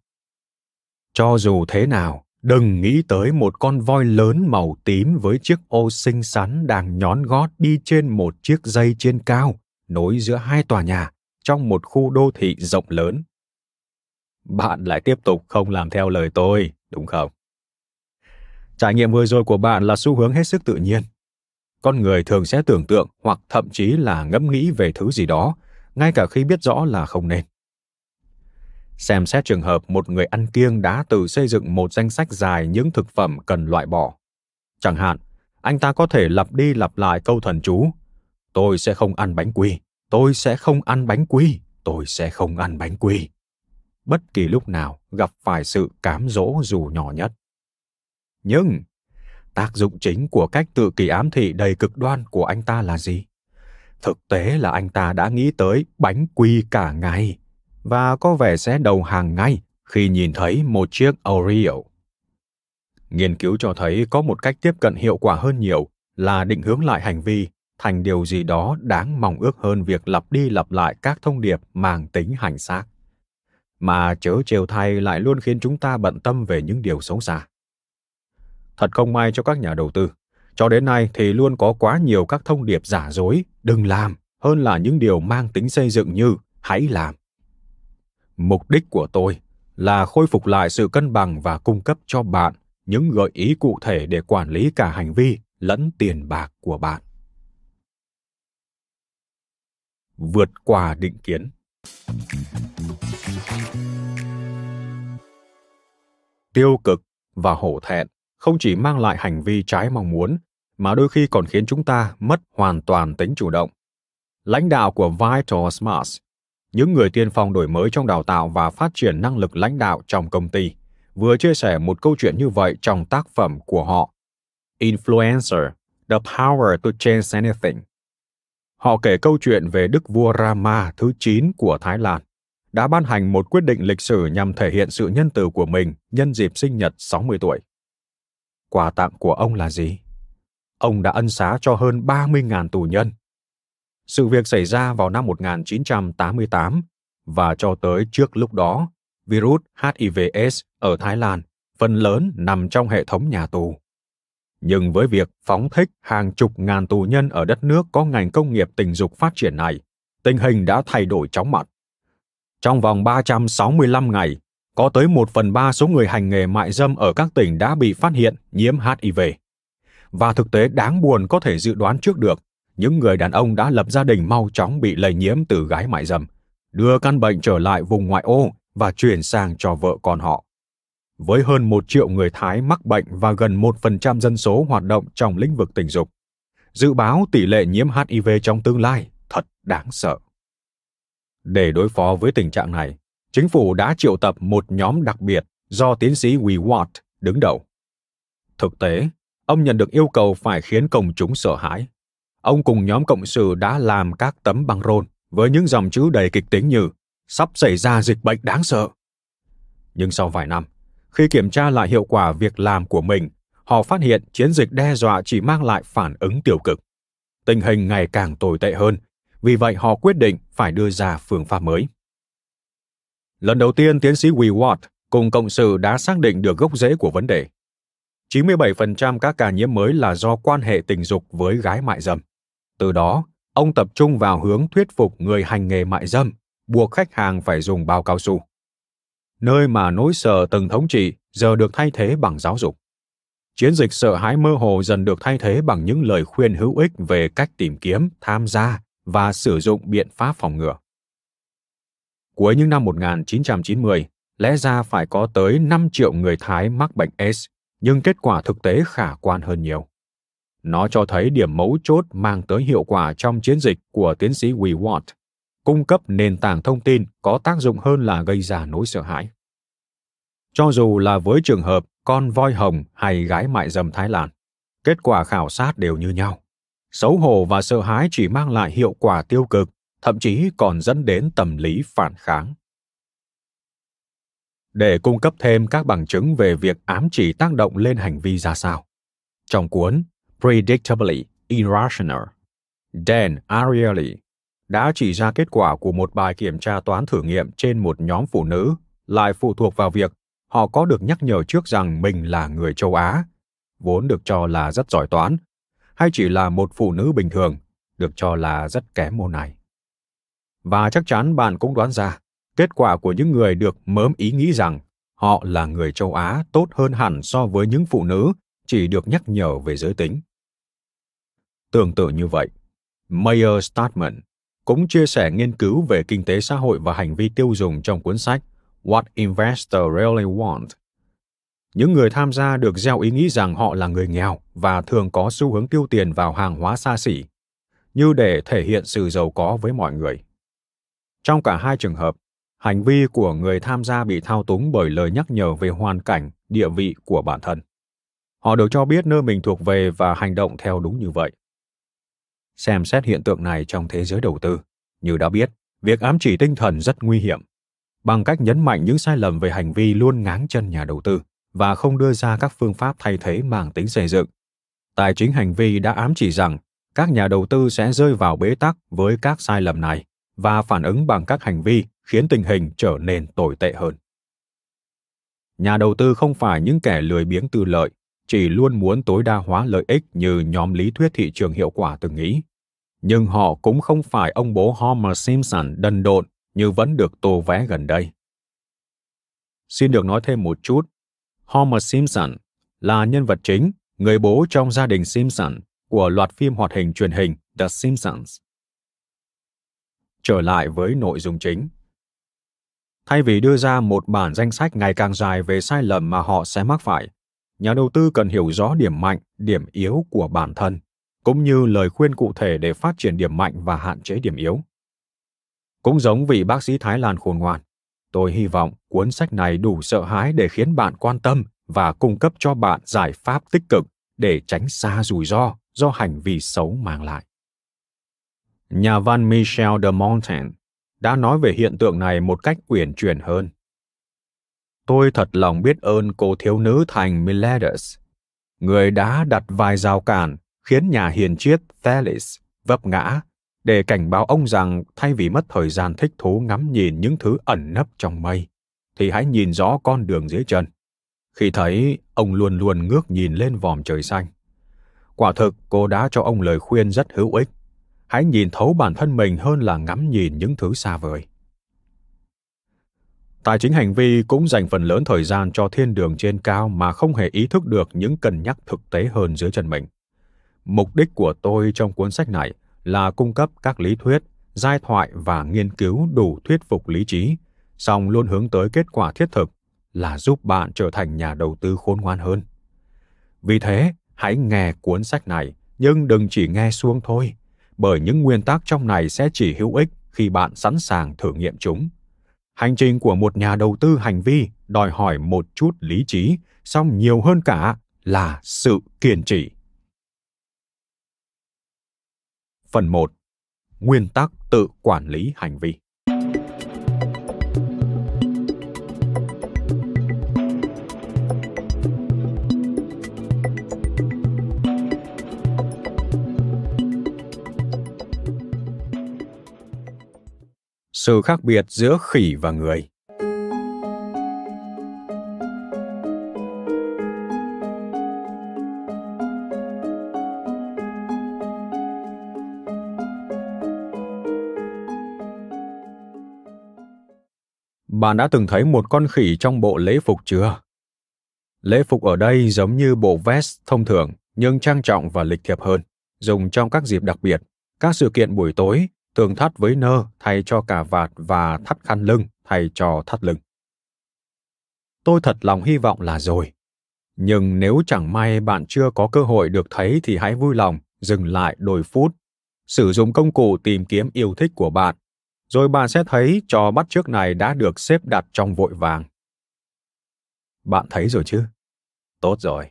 Cho dù thế nào, đừng nghĩ tới một con voi lớn màu tím với chiếc ô xinh xắn đang nhón gót đi trên một chiếc dây trên cao, nối giữa hai tòa nhà, trong một khu đô thị rộng lớn. Bạn lại tiếp tục không làm theo lời tôi, đúng không? Trải nghiệm vừa rồi của bạn là xu hướng hết sức tự nhiên. Con người thường sẽ tưởng tượng hoặc thậm chí là ngẫm nghĩ về thứ gì đó, ngay cả khi biết rõ là không nên. Xem xét trường hợp một người ăn kiêng đã tự xây dựng một danh sách dài những thực phẩm cần loại bỏ. Chẳng hạn, anh ta có thể lặp đi lặp lại câu thần chú: Tôi sẽ không ăn bánh quy. Tôi sẽ không ăn bánh quy. Tôi sẽ không ăn bánh quy. Bất kỳ lúc nào gặp phải sự cám dỗ dù nhỏ nhất. Nhưng tác dụng chính của cách tự kỷ ám thị đầy cực đoan của anh ta là gì? Thực tế là anh ta đã nghĩ tới bánh quy cả ngày và có vẻ sẽ đầu hàng ngay khi nhìn thấy một chiếc Oreo. Nghiên cứu cho thấy có một cách tiếp cận hiệu quả hơn nhiều là định hướng lại hành vi thành điều gì đó đáng mong ước hơn việc lặp đi lặp lại các thông điệp mang tính hành xác. Mà chớ trêu thay lại luôn khiến chúng ta bận tâm về những điều xấu xa. Thật không may cho các nhà đầu tư, cho đến nay thì luôn có quá nhiều các thông điệp giả dối, đừng làm, hơn là những điều mang tính xây dựng như hãy làm. Mục đích của tôi là khôi phục lại sự cân bằng và cung cấp cho bạn những gợi ý cụ thể để quản lý cả hành vi lẫn tiền bạc của bạn. Vượt qua định kiến. Tiêu cực và hổ thẹn không chỉ mang lại hành vi trái mong muốn, mà đôi khi còn khiến chúng ta mất hoàn toàn tính chủ động. Lãnh đạo của Vital Smarts, những người tiên phong đổi mới trong đào tạo và phát triển năng lực lãnh đạo trong công ty, vừa chia sẻ một câu chuyện như vậy trong tác phẩm của họ, Influencer, The Power to Change Anything. Họ kể câu chuyện về Đức vua Rama thứ chín của Thái Lan, đã ban hành một quyết định lịch sử nhằm thể hiện sự nhân từ của mình nhân dịp sinh nhật sáu mươi tuổi. Quà tặng của ông là gì? Ông đã ân xá cho hơn ba mươi nghìn tù nhân. Sự việc xảy ra vào năm một nghìn chín trăm tám mươi tám và cho tới trước lúc đó, virus H I V S ở Thái Lan phần lớn nằm trong hệ thống nhà tù. Nhưng với việc phóng thích hàng chục ngàn tù nhân ở đất nước có ngành công nghiệp tình dục phát triển này, tình hình đã thay đổi chóng mặt. Trong vòng ba trăm sáu mươi lăm ngày, có tới một phần ba số người hành nghề mại dâm ở các tỉnh đã bị phát hiện nhiễm H I V. Và thực tế đáng buồn có thể dự đoán trước được, những người đàn ông đã lập gia đình mau chóng bị lây nhiễm từ gái mại dâm, đưa căn bệnh trở lại vùng ngoại ô và chuyển sang cho vợ con họ. Với hơn một triệu người Thái mắc bệnh và gần một phần trăm dân số hoạt động trong lĩnh vực tình dục, dự báo tỷ lệ nhiễm H I V trong tương lai thật đáng sợ. Để đối phó với tình trạng này, chính phủ đã triệu tập một nhóm đặc biệt do tiến sĩ Wewat đứng đầu. Thực tế, ông nhận được yêu cầu phải khiến công chúng sợ hãi. Ông cùng nhóm cộng sự đã làm các tấm băng rôn với những dòng chữ đầy kịch tính như sắp xảy ra dịch bệnh đáng sợ. Nhưng sau vài năm, khi kiểm tra lại hiệu quả việc làm của mình, họ phát hiện chiến dịch đe dọa chỉ mang lại phản ứng tiêu cực. Tình hình ngày càng tồi tệ hơn, vì vậy họ quyết định phải đưa ra phương pháp mới. Lần đầu tiên, tiến sĩ Wewat cùng cộng sự đã xác định được gốc rễ của vấn đề. chín mươi bảy phần trăm các ca nhiễm mới là do quan hệ tình dục với gái mại dâm. Từ đó, ông tập trung vào hướng thuyết phục người hành nghề mại dâm, buộc khách hàng phải dùng bao cao su. Nơi mà nỗi sợ từng thống trị giờ được thay thế bằng giáo dục. Chiến dịch sợ hãi mơ hồ dần được thay thế bằng những lời khuyên hữu ích về cách tìm kiếm, tham gia và sử dụng biện pháp phòng ngừa. Cuối những năm một nghìn chín trăm chín mươi, lẽ ra phải có tới năm triệu người Thái mắc bệnh AIDS, nhưng kết quả thực tế khả quan hơn nhiều. Nó cho thấy điểm mấu chốt mang tới hiệu quả trong chiến dịch của tiến sĩ Wewat, cung cấp nền tảng thông tin có tác dụng hơn là gây ra nỗi sợ hãi. Cho dù là với trường hợp con voi hồng hay gái mại dâm Thái Lan, kết quả khảo sát đều như nhau. Xấu hổ và sợ hãi chỉ mang lại hiệu quả tiêu cực, thậm chí còn dẫn đến tâm lý phản kháng. Để cung cấp thêm các bằng chứng về việc ám chỉ tác động lên hành vi ra sao, trong cuốn Predictably Irrational, Dan Ariely đã chỉ ra kết quả của một bài kiểm tra toán thử nghiệm trên một nhóm phụ nữ lại phụ thuộc vào việc họ có được nhắc nhở trước rằng mình là người châu Á, vốn được cho là rất giỏi toán, hay chỉ là một phụ nữ bình thường, được cho là rất kém môn này. Và chắc chắn bạn cũng đoán ra, kết quả của những người được mớm ý nghĩ rằng họ là người châu Á tốt hơn hẳn so với những phụ nữ chỉ được nhắc nhở về giới tính. Tương tự như vậy, Mayer Stadtman cũng chia sẻ nghiên cứu về kinh tế xã hội và hành vi tiêu dùng trong cuốn sách What Investors Really Want. Những người tham gia được gieo ý nghĩ rằng họ là người nghèo và thường có xu hướng tiêu tiền vào hàng hóa xa xỉ. như để thể hiện sự giàu có với mọi người. Trong cả hai trường hợp, hành vi của người tham gia bị thao túng bởi lời nhắc nhở về hoàn cảnh, địa vị của bản thân. Họ được cho biết nơi mình thuộc về và hành động theo đúng như vậy. Xem xét hiện tượng này trong thế giới đầu tư, như đã biết, việc ám chỉ tinh thần rất nguy hiểm, bằng cách nhấn mạnh những sai lầm về hành vi luôn ngáng chân nhà đầu tư và không đưa ra các phương pháp thay thế mang tính xây dựng. Tài chính hành vi đã ám chỉ rằng các nhà đầu tư sẽ rơi vào bế tắc với các sai lầm này và phản ứng bằng các hành vi khiến tình hình trở nên tồi tệ hơn. Nhà đầu tư không phải những kẻ lười biếng tư lợi, chỉ luôn muốn tối đa hóa lợi ích như nhóm lý thuyết thị trường hiệu quả từng nghĩ. Nhưng họ cũng không phải ông bố Homer Simpson đần độn như vẫn được tô vẽ gần đây. Xin được nói thêm một chút, Homer Simpson là nhân vật chính, người bố trong gia đình Simpson của loạt phim hoạt hình truyền hình The Simpsons. Trở lại với nội dung chính. Thay vì đưa ra một bản danh sách ngày càng dài về sai lầm mà họ sẽ mắc phải, nhà đầu tư cần hiểu rõ điểm mạnh, điểm yếu của bản thân, cũng như lời khuyên cụ thể để phát triển điểm mạnh và hạn chế điểm yếu. Cũng giống vị bác sĩ Thái Lan khôn ngoan, tôi hy vọng cuốn sách này đủ sợ hãi để khiến bạn quan tâm và cung cấp cho bạn giải pháp tích cực để tránh xa rủi ro do hành vi xấu mang lại. Nhà văn Michel de Montaigne đã nói về hiện tượng này một cách uyển chuyển hơn. Tôi thật lòng biết ơn cô thiếu nữ thành Miletus, người đã đặt vài rào cản khiến nhà hiền triết Thales vấp ngã để cảnh báo ông rằng thay vì mất thời gian thích thú ngắm nhìn những thứ ẩn nấp trong mây, thì hãy nhìn rõ con đường dưới chân. Khi thấy, ông luôn luôn ngước nhìn lên vòm trời xanh. Quả thực, cô đã cho ông lời khuyên rất hữu ích. Hãy nhìn thấu bản thân mình hơn là ngắm nhìn những thứ xa vời. Tài chính hành vi cũng dành phần lớn thời gian cho thiên đường trên cao mà không hề ý thức được những cân nhắc thực tế hơn dưới chân mình. Mục đích của tôi trong cuốn sách này là cung cấp các lý thuyết, giai thoại và nghiên cứu đủ thuyết phục lý trí, song luôn hướng tới kết quả thiết thực là giúp bạn trở thành nhà đầu tư khôn ngoan hơn. Vì thế, hãy nghe cuốn sách này, nhưng đừng chỉ nghe suông thôi, bởi những nguyên tắc trong này sẽ chỉ hữu ích khi bạn sẵn sàng thử nghiệm chúng. Hành trình của một nhà đầu tư hành vi đòi hỏi một chút lý trí, song nhiều hơn cả là sự kiên trì. Phần một. Nguyên tắc tự quản lý hành vi. Sự khác biệt giữa khỉ và người. Bạn đã từng thấy một con khỉ trong bộ lễ phục chưa? Lễ phục ở đây giống như bộ vest thông thường, nhưng trang trọng và lịch thiệp hơn, dùng trong các dịp đặc biệt, các sự kiện buổi tối, thường thắt với nơ thay cho cà vạt và thắt khăn lưng thay cho thắt lưng. Tôi thật lòng hy vọng là rồi. Nhưng nếu chẳng may bạn chưa có cơ hội được thấy thì hãy vui lòng dừng lại đôi phút, sử dụng công cụ tìm kiếm yêu thích của bạn, rồi bạn sẽ thấy trò bắt chước này đã được xếp đặt trong vội vàng. Bạn thấy rồi chứ? Tốt rồi.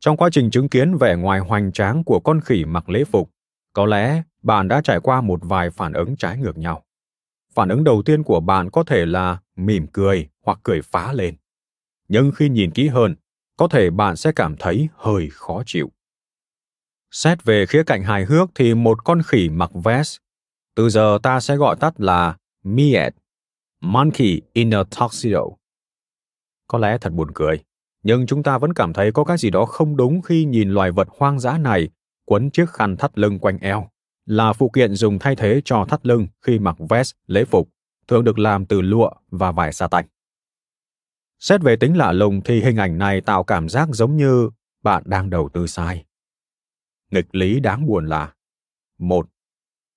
Trong quá trình chứng kiến vẻ ngoài hoành tráng của con khỉ mặc lễ phục, có lẽ bạn đã trải qua một vài phản ứng trái ngược nhau. Phản ứng đầu tiên của bạn có thể là mỉm cười hoặc cười phá lên. Nhưng khi nhìn kỹ hơn, có thể bạn sẽ cảm thấy hơi khó chịu. Xét về khía cạnh hài hước thì một con khỉ mặc vest, từ giờ ta sẽ gọi tắt là Miet, Monkey in a Tuxedo. Có lẽ thật buồn cười, nhưng chúng ta vẫn cảm thấy có cái gì đó không đúng khi nhìn loài vật hoang dã này quấn chiếc khăn thắt lưng quanh eo, là phụ kiện dùng thay thế cho thắt lưng khi mặc vest lễ phục, thường được làm từ lụa và vải sa tanh. Xét về tính lạ lùng thì hình ảnh này tạo cảm giác giống như bạn đang đầu tư sai. Nghịch lý đáng buồn là: một.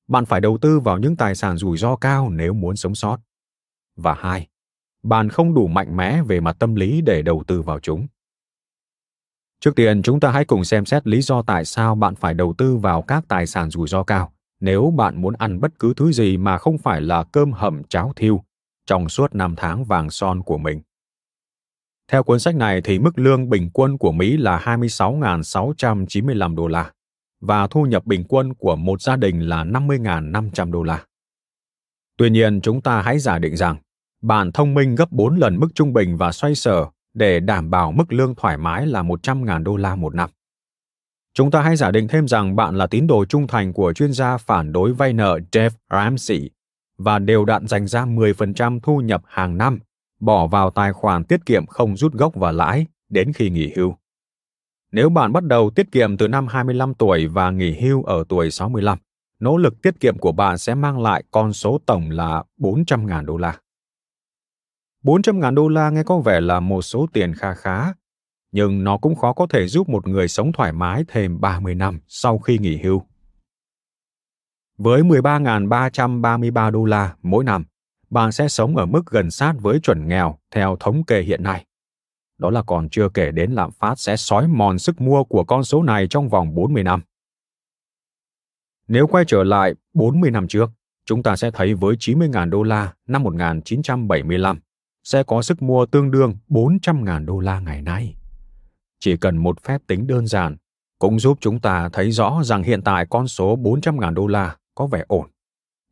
Bạn phải đầu tư vào những tài sản rủi ro cao nếu muốn sống sót. Và hai. Bạn không đủ mạnh mẽ về mặt tâm lý để đầu tư vào chúng. Trước tiên, chúng ta hãy cùng xem xét lý do tại sao bạn phải đầu tư vào các tài sản rủi ro cao nếu bạn muốn ăn bất cứ thứ gì mà không phải là cơm hầm cháo thiêu trong suốt năm tháng vàng son của mình. Theo cuốn sách này thì mức lương bình quân của Mỹ là hai mươi sáu nghìn sáu trăm chín mươi lăm đô la và thu nhập bình quân của một gia đình là năm mươi nghìn năm trăm đô la. Tuy nhiên, chúng ta hãy giả định rằng bạn thông minh gấp bốn lần mức trung bình và xoay sở để đảm bảo mức lương thoải mái là một trăm nghìn đô la một năm. Chúng ta hãy giả định thêm rằng bạn là tín đồ trung thành của chuyên gia phản đối vay nợ Dave Ramsey và đều đặn dành ra mười phần trăm thu nhập hàng năm bỏ vào tài khoản tiết kiệm không rút gốc và lãi đến khi nghỉ hưu. Nếu bạn bắt đầu tiết kiệm từ năm hai mươi lăm tuổi và nghỉ hưu ở tuổi sáu mươi lăm, nỗ lực tiết kiệm của bạn sẽ mang lại con số tổng là bốn trăm nghìn đô la. bốn trăm nghìn đô la nghe có vẻ là một số tiền kha khá, nhưng nó cũng khó có thể giúp một người sống thoải mái thêm ba mươi năm sau khi nghỉ hưu. Với mười ba nghìn ba trăm ba mươi ba đô la mỗi năm, bạn sẽ sống ở mức gần sát với chuẩn nghèo theo thống kê hiện nay. Đó là còn chưa kể đến lạm phát sẽ xói mòn sức mua của con số này trong vòng bốn mươi năm. Nếu quay trở lại bốn mươi năm trước, chúng ta sẽ thấy với chín mươi nghìn đô la năm một nghìn chín trăm bảy mươi lăm, sẽ có sức mua tương đương bốn trăm nghìn đô la ngày nay. Chỉ cần một phép tính đơn giản cũng giúp chúng ta thấy rõ rằng hiện tại con số bốn trăm nghìn đô la có vẻ ổn.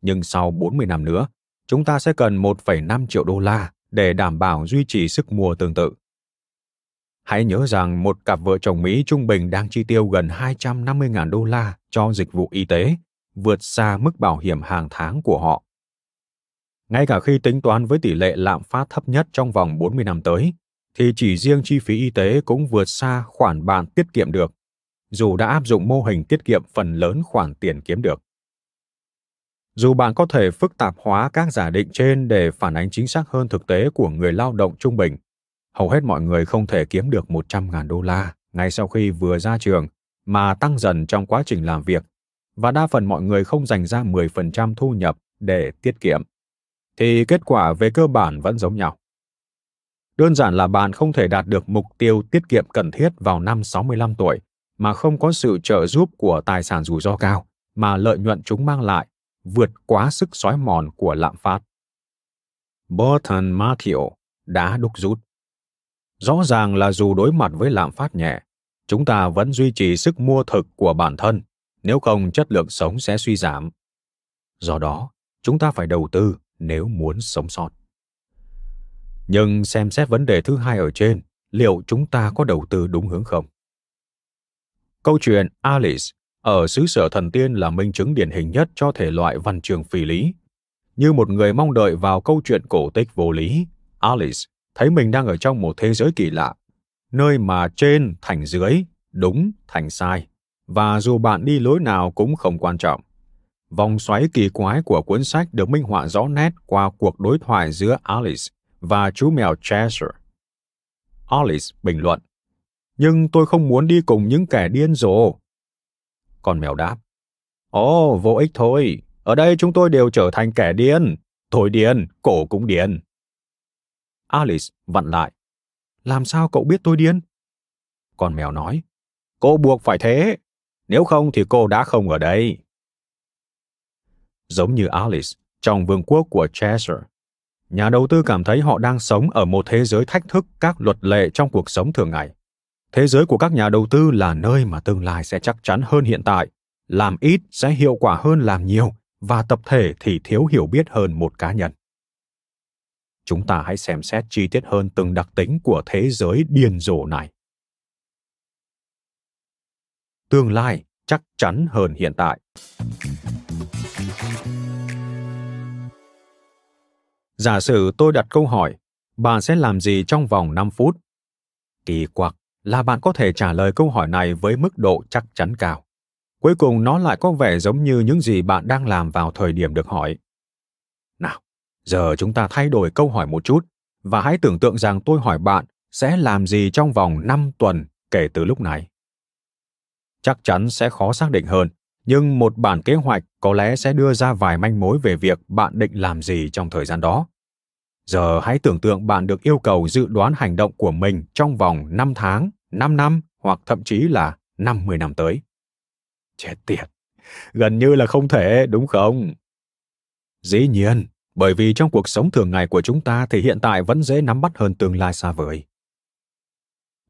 Nhưng sau bốn mươi năm nữa, chúng ta sẽ cần một phẩy năm triệu đô la để đảm bảo duy trì sức mua tương tự. Hãy nhớ rằng một cặp vợ chồng Mỹ trung bình đang chi tiêu gần hai trăm năm mươi nghìn đô la cho dịch vụ y tế, vượt xa mức bảo hiểm hàng tháng của họ. Ngay cả khi tính toán với tỷ lệ lạm phát thấp nhất trong vòng bốn mươi năm tới, thì chỉ riêng chi phí y tế cũng vượt xa khoản bạn tiết kiệm được, dù đã áp dụng mô hình tiết kiệm phần lớn khoản tiền kiếm được. Dù bạn có thể phức tạp hóa các giả định trên để phản ánh chính xác hơn thực tế của người lao động trung bình, hầu hết mọi người không thể kiếm được một trăm nghìn đô la ngay sau khi vừa ra trường mà tăng dần trong quá trình làm việc, và đa phần mọi người không dành ra mười phần trăm thu nhập để tiết kiệm, thì kết quả về cơ bản vẫn giống nhau. Đơn giản là bạn không thể đạt được mục tiêu tiết kiệm cần thiết vào năm sáu mươi lăm tuổi mà không có sự trợ giúp của tài sản rủi ro cao mà lợi nhuận chúng mang lại vượt quá sức xói mòn của lạm phát. Burton Martial đã đúc rút. Rõ ràng là dù đối mặt với lạm phát nhẹ, chúng ta vẫn duy trì sức mua thực của bản thân, nếu không chất lượng sống sẽ suy giảm. Do đó, chúng ta phải đầu tư nếu muốn sống sót. Nhưng xem xét vấn đề thứ hai ở trên, liệu chúng ta có đầu tư đúng hướng không? Câu chuyện Alice ở xứ sở thần tiên là minh chứng điển hình nhất cho thể loại văn chương phi lý. Như một người mong đợi vào câu chuyện cổ tích vô lý, Alice thấy mình đang ở trong một thế giới kỳ lạ, nơi mà trên thành dưới, đúng thành sai, và dù bạn đi lối nào cũng không quan trọng. Vòng xoáy kỳ quái của cuốn sách được minh họa rõ nét qua cuộc đối thoại giữa Alice và chú mèo Cheshire. Alice bình luận, "Nhưng tôi không muốn đi cùng những kẻ điên rồ." Con mèo đáp, "Ồ, vô ích thôi, ở đây chúng tôi đều trở thành kẻ điên, tôi điên, cổ cũng điên." Alice vặn lại, "Làm sao cậu biết tôi điên?" Con mèo nói, "Cô buộc phải thế, nếu không thì cô đã không ở đây." Giống như Alice trong vương quốc của Cheshire, nhà đầu tư cảm thấy họ đang sống ở một thế giới thách thức các luật lệ trong cuộc sống thường ngày. Thế giới của các nhà đầu tư là nơi mà tương lai sẽ chắc chắn hơn hiện tại, làm ít sẽ hiệu quả hơn làm nhiều, và tập thể thì thiếu hiểu biết hơn một cá nhân. Chúng ta hãy xem xét chi tiết hơn từng đặc tính của thế giới điên rồ này. Tương lai chắc chắn hơn hiện tại. Giả sử tôi đặt câu hỏi, bạn sẽ làm gì trong vòng năm phút? Kỳ quặc là bạn có thể trả lời câu hỏi này với mức độ chắc chắn cao. Cuối cùng nó lại có vẻ giống như những gì bạn đang làm vào thời điểm được hỏi. Nào, giờ chúng ta thay đổi câu hỏi một chút và hãy tưởng tượng rằng tôi hỏi bạn sẽ làm gì trong vòng năm tuần kể từ lúc này. Chắc chắn sẽ khó xác định hơn, nhưng một bản kế hoạch có lẽ sẽ đưa ra vài manh mối về việc bạn định làm gì trong thời gian đó. Giờ hãy tưởng tượng bạn được yêu cầu dự đoán hành động của mình trong vòng năm tháng, năm năm hoặc thậm chí là năm mươi năm tới. Chết tiệt, gần như là không thể, đúng không? Dĩ nhiên, bởi vì trong cuộc sống thường ngày của chúng ta thì hiện tại vẫn dễ nắm bắt hơn tương lai xa vời.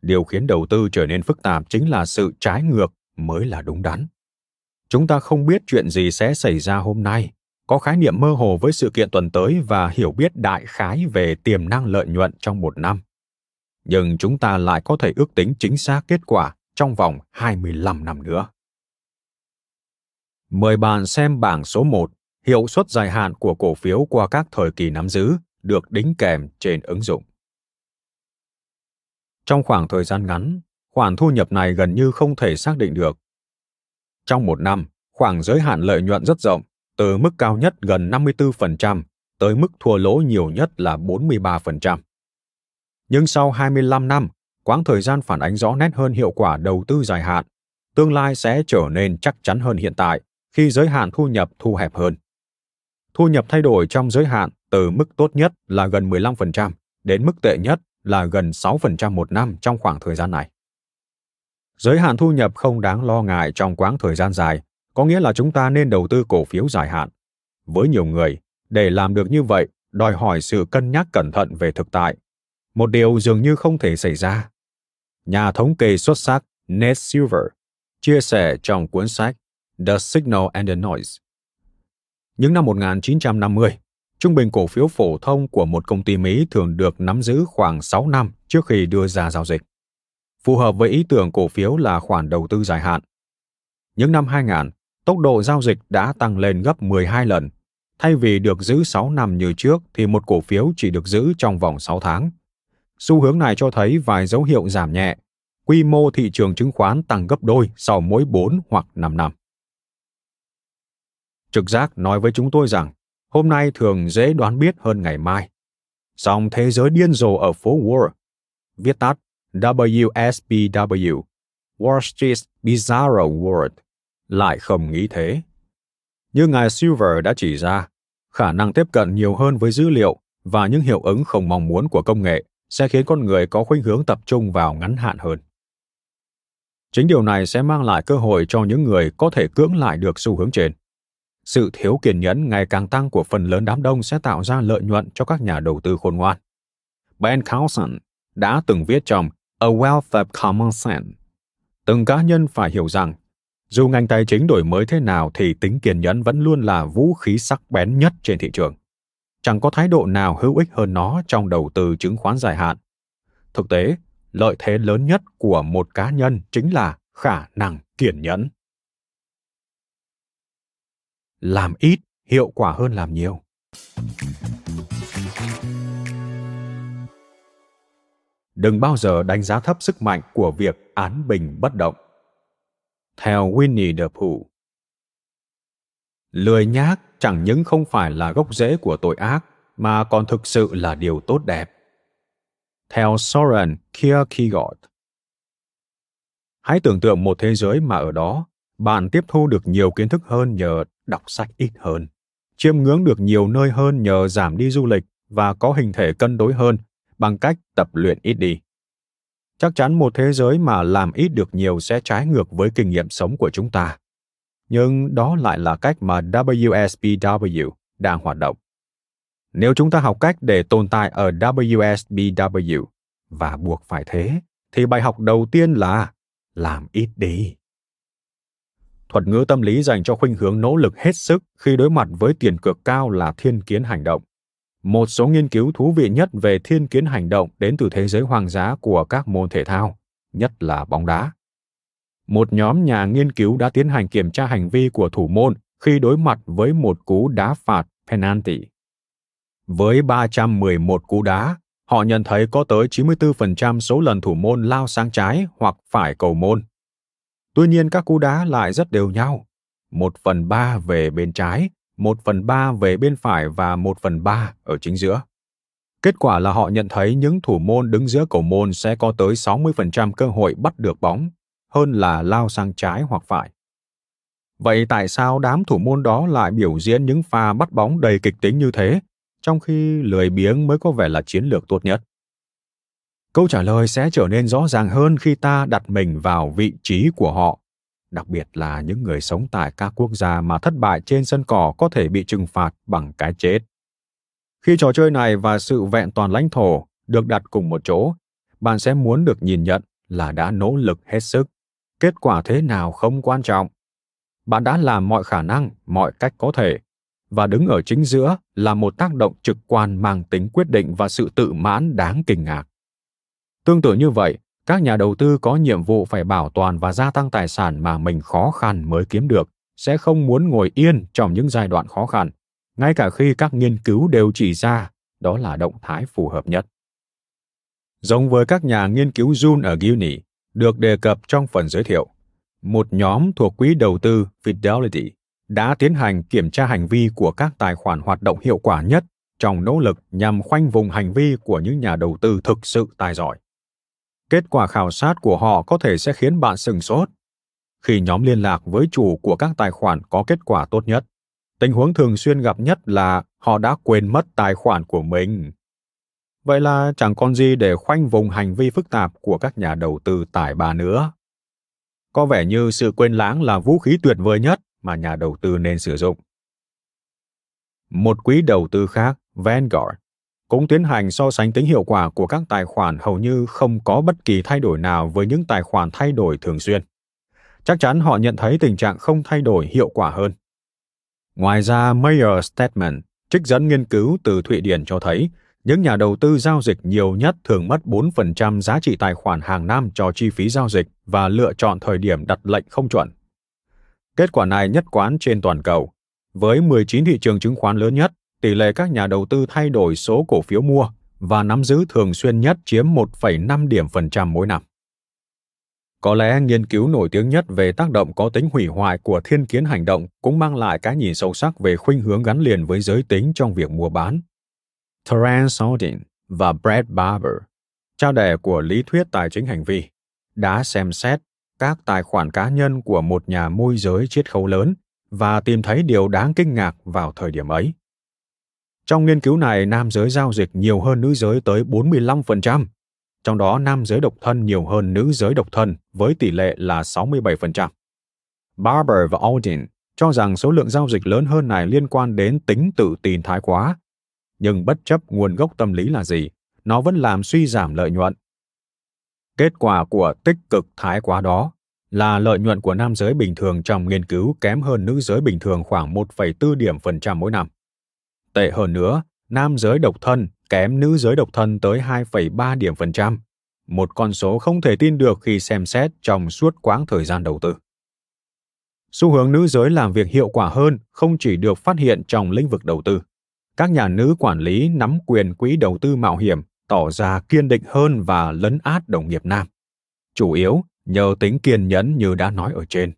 Điều khiến đầu tư trở nên phức tạp chính là sự trái ngược mới là đúng đắn. Chúng ta không biết chuyện gì sẽ xảy ra hôm nay, có khái niệm mơ hồ với sự kiện tuần tới và hiểu biết đại khái về tiềm năng lợi nhuận trong một năm. Nhưng chúng ta lại có thể ước tính chính xác kết quả trong vòng hai mươi lăm năm nữa. Mời bạn xem bảng số một, hiệu suất dài hạn của cổ phiếu qua các thời kỳ nắm giữ được đính kèm trên ứng dụng. Trong khoảng thời gian ngắn, khoản thu nhập này gần như không thể xác định được. Trong một năm, khoảng giới hạn lợi nhuận rất rộng, từ mức cao nhất gần năm mươi tư phần trăm tới mức thua lỗ nhiều nhất là bốn mươi ba phần trăm. Nhưng sau hai mươi lăm năm, quãng thời gian phản ánh rõ nét hơn hiệu quả đầu tư dài hạn, tương lai sẽ trở nên chắc chắn hơn hiện tại khi giới hạn thu nhập thu hẹp hơn. Thu nhập thay đổi trong giới hạn từ mức tốt nhất là gần mười lăm phần trăm đến mức tệ nhất là gần sáu phần trăm một năm trong khoảng thời gian này. Giới hạn thu nhập không đáng lo ngại trong quãng thời gian dài, có nghĩa là chúng ta nên đầu tư cổ phiếu dài hạn. Với nhiều người, để làm được như vậy đòi hỏi sự cân nhắc cẩn thận về thực tại, một điều dường như không thể xảy ra. Nhà thống kê xuất sắc Ned Silver chia sẻ trong cuốn sách The Signal and the Noise. Những năm một nghìn chín trăm năm mươi, trung bình cổ phiếu phổ thông của một công ty Mỹ thường được nắm giữ khoảng sáu năm trước khi đưa ra giao dịch. Phù hợp với ý tưởng cổ phiếu là khoản đầu tư dài hạn. Những năm hai nghìn, tốc độ giao dịch đã tăng lên gấp mười hai lần. Thay vì được giữ sáu năm như trước thì một cổ phiếu chỉ được giữ trong vòng sáu tháng. Xu hướng này cho thấy vài dấu hiệu giảm nhẹ. Quy mô thị trường chứng khoán tăng gấp đôi sau mỗi bốn hoặc năm năm. Trực giác nói với chúng tôi rằng hôm nay thường dễ đoán biết hơn ngày mai. Song thế giới điên rồ ở phố Wall, viết tắt W S B W, Wall Street's Bizarro World, lại không nghĩ thế. Như ngài Silver đã chỉ ra, khả năng tiếp cận nhiều hơn với dữ liệu và những hiệu ứng không mong muốn của công nghệ sẽ khiến con người có khuynh hướng tập trung vào ngắn hạn hơn. Chính điều này sẽ mang lại cơ hội cho những người có thể cưỡng lại được xu hướng trên. Sự thiếu kiên nhẫn ngày càng tăng của phần lớn đám đông sẽ tạo ra lợi nhuận cho các nhà đầu tư khôn ngoan. Ben Carson đã từng viết trong A Wealth of Common Sense, từng cá nhân phải hiểu rằng, dù ngành tài chính đổi mới thế nào thì tính kiên nhẫn vẫn luôn là vũ khí sắc bén nhất trên thị trường. Chẳng có thái độ nào hữu ích hơn nó trong đầu tư chứng khoán dài hạn. Thực tế, lợi thế lớn nhất của một cá nhân chính là khả năng kiên nhẫn. Làm ít hiệu quả hơn làm nhiều. Đừng bao giờ đánh giá thấp sức mạnh của việc án bình bất động. Theo Winnie the Pooh, lười nhác chẳng những không phải là gốc rễ của tội ác mà còn thực sự là điều tốt đẹp. Theo Soren Kierkegaard, hãy tưởng tượng một thế giới mà ở đó bạn tiếp thu được nhiều kiến thức hơn nhờ đọc sách ít hơn, chiêm ngưỡng được nhiều nơi hơn nhờ giảm đi du lịch và có hình thể cân đối hơn bằng cách tập luyện ít đi. Chắc chắn một thế giới mà làm ít được nhiều sẽ trái ngược với kinh nghiệm sống của chúng ta. Nhưng đó lại là cách mà W S B W đang hoạt động. Nếu chúng ta học cách để tồn tại ở W S B W và buộc phải thế, thì bài học đầu tiên là làm ít đi. Thuật ngữ tâm lý dành cho khuynh hướng nỗ lực hết sức khi đối mặt với tiền cược cao là thiên kiến hành động. Một số nghiên cứu thú vị nhất về thiên kiến hành động đến từ thế giới hoang dã của các môn thể thao, nhất là bóng đá. Một nhóm nhà nghiên cứu đã tiến hành kiểm tra hành vi của thủ môn khi đối mặt với một cú đá phạt penalty. Với ba trăm mười một cú đá, họ nhận thấy có tới chín mươi tư phần trăm số lần thủ môn lao sang trái hoặc phải cầu môn. Tuy nhiên các cú đá lại rất đều nhau, một phần ba về bên trái, một phần ba về bên phải và một phần ba ở chính giữa. Kết quả là họ nhận thấy những thủ môn đứng giữa cầu môn sẽ có tới sáu mươi phần trăm cơ hội bắt được bóng, hơn là lao sang trái hoặc phải. Vậy tại sao đám thủ môn đó lại biểu diễn những pha bắt bóng đầy kịch tính như thế, trong khi lười biếng mới có vẻ là chiến lược tốt nhất? Câu trả lời sẽ trở nên rõ ràng hơn khi ta đặt mình vào vị trí của họ, đặc biệt là những người sống tại các quốc gia mà thất bại trên sân cỏ có thể bị trừng phạt bằng cái chết. Khi trò chơi này và sự vẹn toàn lãnh thổ được đặt cùng một chỗ, bạn sẽ muốn được nhìn nhận là đã nỗ lực hết sức. Kết quả thế nào không quan trọng. Bạn đã làm mọi khả năng, mọi cách có thể, và đứng ở chính giữa là một tác động trực quan mang tính quyết định và sự tự mãn đáng kinh ngạc. Tương tự như vậy, các nhà đầu tư có nhiệm vụ phải bảo toàn và gia tăng tài sản mà mình khó khăn mới kiếm được, sẽ không muốn ngồi yên trong những giai đoạn khó khăn, ngay cả khi các nghiên cứu đều chỉ ra đó là động thái phù hợp nhất. Giống với các nhà nghiên cứu Jun ở Guinea, được đề cập trong phần giới thiệu, một nhóm thuộc quỹ đầu tư Fidelity đã tiến hành kiểm tra hành vi của các tài khoản hoạt động hiệu quả nhất trong nỗ lực nhằm khoanh vùng hành vi của những nhà đầu tư thực sự tài giỏi. Kết quả khảo sát của họ có thể sẽ khiến bạn sửng sốt. Khi nhóm liên lạc với chủ của các tài khoản có kết quả tốt nhất, tình huống thường xuyên gặp nhất là họ đã quên mất tài khoản của mình. Vậy là chẳng còn gì để khoanh vùng hành vi phức tạp của các nhà đầu tư tài ba nữa. Có vẻ như sự quên lãng là vũ khí tuyệt vời nhất mà nhà đầu tư nên sử dụng. Một quỹ đầu tư khác, Vanguard, cũng tiến hành so sánh tính hiệu quả của các tài khoản hầu như không có bất kỳ thay đổi nào với những tài khoản thay đổi thường xuyên. Chắc chắn họ nhận thấy tình trạng không thay đổi hiệu quả hơn. Ngoài ra, Mayer Statement trích dẫn nghiên cứu từ Thụy Điển cho thấy những nhà đầu tư giao dịch nhiều nhất thường mất bốn phần trăm giá trị tài khoản hàng năm cho chi phí giao dịch và lựa chọn thời điểm đặt lệnh không chuẩn. Kết quả này nhất quán trên toàn cầu. Với mười chín thị trường chứng khoán lớn nhất, tỷ lệ các nhà đầu tư thay đổi số cổ phiếu mua và nắm giữ thường xuyên nhất chiếm một phẩy năm điểm phần trăm mỗi năm. Có lẽ nghiên cứu nổi tiếng nhất về tác động có tính hủy hoại của thiên kiến hành động cũng mang lại cái nhìn sâu sắc về khuynh hướng gắn liền với giới tính trong việc mua bán. Terence Audin và Brett Barber, cha đẻ của lý thuyết tài chính hành vi, đã xem xét các tài khoản cá nhân của một nhà môi giới chiết khấu lớn và tìm thấy điều đáng kinh ngạc vào thời điểm ấy. Trong nghiên cứu này, nam giới giao dịch nhiều hơn nữ giới tới bốn mươi lăm phần trăm, trong đó nam giới độc thân nhiều hơn nữ giới độc thân với tỷ lệ là sáu mươi bảy phần trăm. Barber và Audin cho rằng số lượng giao dịch lớn hơn này liên quan đến tính tự tin thái quá, nhưng bất chấp nguồn gốc tâm lý là gì, nó vẫn làm suy giảm lợi nhuận. Kết quả của tích cực thái quá đó là lợi nhuận của nam giới bình thường trong nghiên cứu kém hơn nữ giới bình thường khoảng một phẩy bốn điểm phần trăm mỗi năm. Tệ hơn nữa, nam giới độc thân kém nữ giới độc thân tới hai phẩy ba điểm phần trăm, một con số không thể tin được khi xem xét trong suốt quãng thời gian đầu tư. Xu hướng nữ giới làm việc hiệu quả hơn không chỉ được phát hiện trong lĩnh vực đầu tư. Các nhà nữ quản lý nắm quyền quỹ đầu tư mạo hiểm tỏ ra kiên định hơn và lấn át đồng nghiệp nam, chủ yếu nhờ tính kiên nhẫn như đã nói ở trên.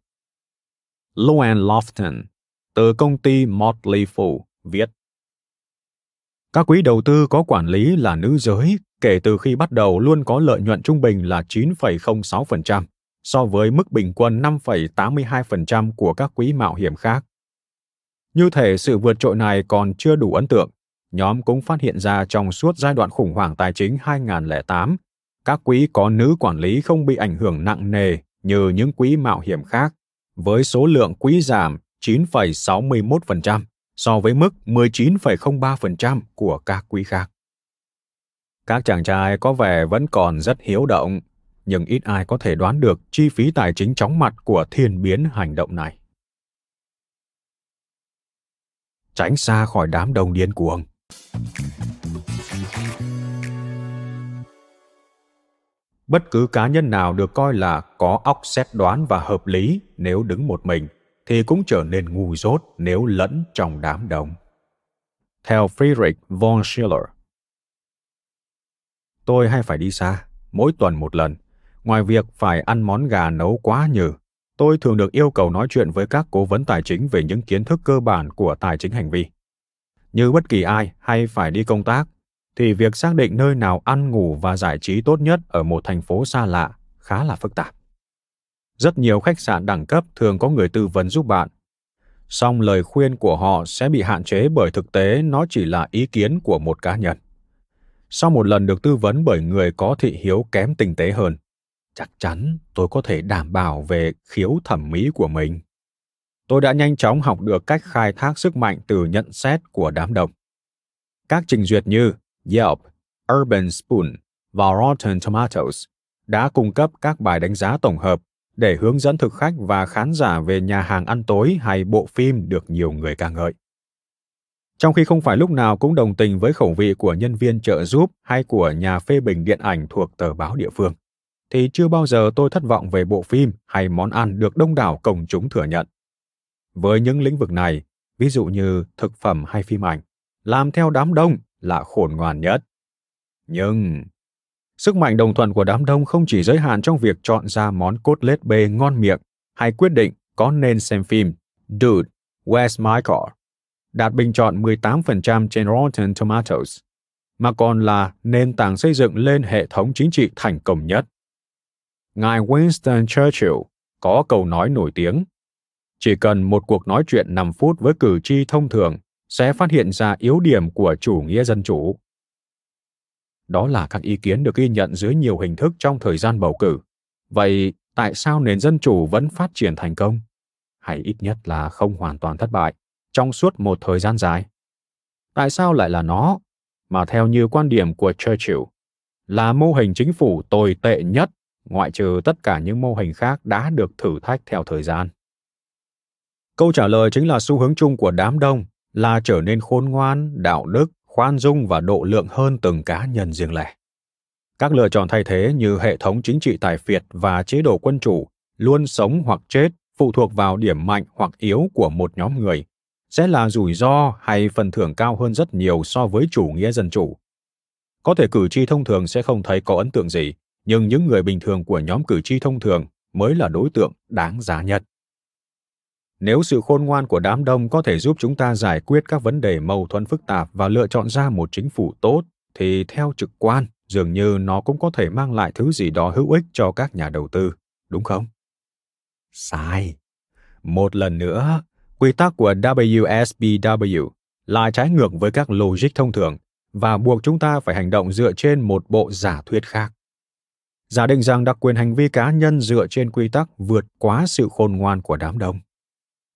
Loan Lofton từ công ty Motley Fool viết: các quỹ đầu tư có quản lý là nữ giới kể từ khi bắt đầu luôn có lợi nhuận trung bình là chín phẩy không sáu phần trăm so với mức bình quân năm phẩy tám mươi hai phần trăm của các quỹ mạo hiểm khác. Như thể sự vượt trội này còn chưa đủ ấn tượng, nhóm cũng phát hiện ra trong suốt giai đoạn khủng hoảng tài chính hai nghìn không trăm lẻ tám, các quỹ có nữ quản lý không bị ảnh hưởng nặng nề như những quỹ mạo hiểm khác, với số lượng quỹ giảm chín phẩy sáu mươi mốt phần trăm so với mức mười chín phẩy không ba phần trăm của các quỹ khác. Các chàng trai có vẻ vẫn còn rất hiếu động, nhưng ít ai có thể đoán được chi phí tài chính chóng mặt của thiên biến hành động này. Tránh xa khỏi đám đông điên cuồng. Bất cứ cá nhân nào được coi là có óc xét đoán và hợp lý nếu đứng một mình, thì cũng trở nên ngu dốt nếu lẫn trong đám đông. Theo Friedrich von Schiller, tôi hay phải đi xa, mỗi tuần một lần. Ngoài việc phải ăn món gà nấu quá nhừ, tôi thường được yêu cầu nói chuyện với các cố vấn tài chính về những kiến thức cơ bản của tài chính hành vi. Như bất kỳ ai hay phải đi công tác, thì việc xác định nơi nào ăn ngủ và giải trí tốt nhất ở một thành phố xa lạ khá là phức tạp. Rất nhiều khách sạn đẳng cấp thường có người tư vấn giúp bạn, song lời khuyên của họ sẽ bị hạn chế bởi thực tế nó chỉ là ý kiến của một cá nhân. sau một lần được tư vấn bởi người có thị hiếu kém tinh tế hơn, chắc chắn tôi có thể đảm bảo về khiếu thẩm mỹ của mình. Tôi đã nhanh chóng học được cách khai thác sức mạnh từ nhận xét của đám đông. Các trình duyệt như Yelp, Urban Spoon và Rotten Tomatoes đã cung cấp các bài đánh giá tổng hợp để hướng dẫn thực khách và khán giả về nhà hàng ăn tối hay bộ phim được nhiều người ca ngợi. Trong khi không phải lúc nào cũng đồng tình với khẩu vị của nhân viên trợ giúp hay của nhà phê bình điện ảnh thuộc tờ báo địa phương, thì chưa bao giờ tôi thất vọng về bộ phim hay món ăn được đông đảo công chúng thừa nhận. Với những lĩnh vực này, ví dụ như thực phẩm hay phim ảnh, làm theo đám đông là khôn ngoan nhất. Nhưng sức mạnh đồng thuận của đám đông không chỉ giới hạn trong việc chọn ra món cốt lết bê ngon miệng hay quyết định có nên xem phim Dude, Where's My Car? Đạt bình chọn mười tám phần trăm trên Rotten Tomatoes, mà còn là nền tảng xây dựng lên hệ thống chính trị thành công nhất. Ngài Winston Churchill có câu nói nổi tiếng, chỉ cần một cuộc nói chuyện năm phút với cử tri thông thường sẽ phát hiện ra yếu điểm của chủ nghĩa dân chủ. Đó là các ý kiến được ghi nhận dưới nhiều hình thức trong thời gian bầu cử. Vậy tại sao nền dân chủ vẫn phát triển thành công, hay ít nhất là không hoàn toàn thất bại, trong suốt một thời gian dài? Tại sao lại là nó, mà theo như quan điểm của Churchill, là mô hình chính phủ tồi tệ nhất, ngoại trừ tất cả những mô hình khác đã được thử thách theo thời gian? Câu trả lời chính là xu hướng chung của đám đông là trở nên khôn ngoan, đạo đức, khoan dung và độ lượng hơn từng cá nhân riêng lẻ. Các lựa chọn thay thế như hệ thống chính trị tài phiệt và chế độ quân chủ luôn sống hoặc chết phụ thuộc vào điểm mạnh hoặc yếu của một nhóm người sẽ là rủi ro hay phần thưởng cao hơn rất nhiều so với chủ nghĩa dân chủ. Có thể cử tri thông thường sẽ không thấy có ấn tượng gì, nhưng những người bình thường của nhóm cử tri thông thường mới là đối tượng đáng giá nhất. Nếu sự khôn ngoan của đám đông có thể giúp chúng ta giải quyết các vấn đề mâu thuẫn phức tạp và lựa chọn ra một chính phủ tốt, thì theo trực quan, dường như nó cũng có thể mang lại thứ gì đó hữu ích cho các nhà đầu tư, đúng không? Sai. Một lần nữa, quy tắc của W S B W là trái ngược với các logic thông thường và buộc chúng ta phải hành động dựa trên một bộ giả thuyết khác. Giả định rằng đặc quyền hành vi cá nhân dựa trên quy tắc vượt quá sự khôn ngoan của đám đông.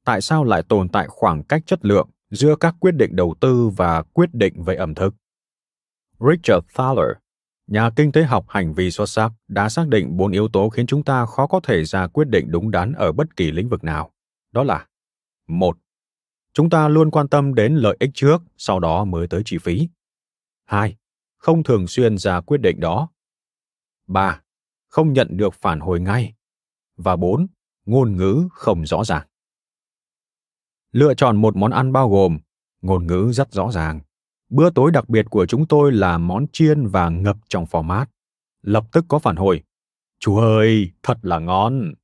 Tại sao lại tồn tại khoảng cách chất lượng giữa các quyết định đầu tư và quyết định về ẩm thực? Richard Thaler, nhà kinh tế học hành vi xuất sắc, đã xác định bốn yếu tố khiến chúng ta khó có thể ra quyết định đúng đắn ở bất kỳ lĩnh vực nào. Đó là: một. Chúng ta luôn quan tâm đến lợi ích trước, sau đó mới tới chi phí. hai. Không thường xuyên ra quyết định đó. ba. Không nhận được phản hồi ngay. Và bốn. Ngôn ngữ không rõ ràng. Lựa chọn một món ăn bao gồm ngôn ngữ rất rõ ràng. Bữa tối đặc biệt của chúng tôi là món chiên và ngập trong format. Lập tức có phản hồi. Chú ơi, thật là ngon.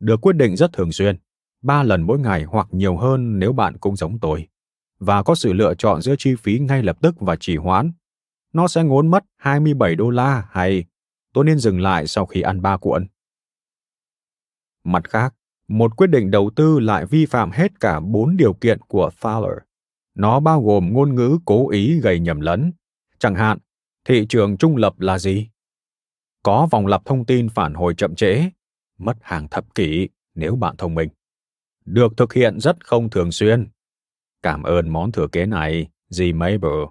Được quyết định rất thường xuyên, ba lần mỗi ngày hoặc nhiều hơn nếu bạn cũng giống tôi. Và có sự lựa chọn giữa chi phí ngay lập tức và trì hoãn. Nó sẽ ngốn mất hai mươi bảy đô la hay tôi nên dừng lại sau khi ăn ba cuộn. Mặt khác, một quyết định đầu tư lại vi phạm hết cả bốn điều kiện của Thaler. Nó bao gồm ngôn ngữ cố ý gây nhầm lẫn. Chẳng hạn, thị trường trung lập là gì? Có vòng lặp thông tin phản hồi chậm trễ, mất hàng thập kỷ nếu bạn thông minh. Được thực hiện rất không thường xuyên. Cảm ơn món thừa kế này, dì Mabel.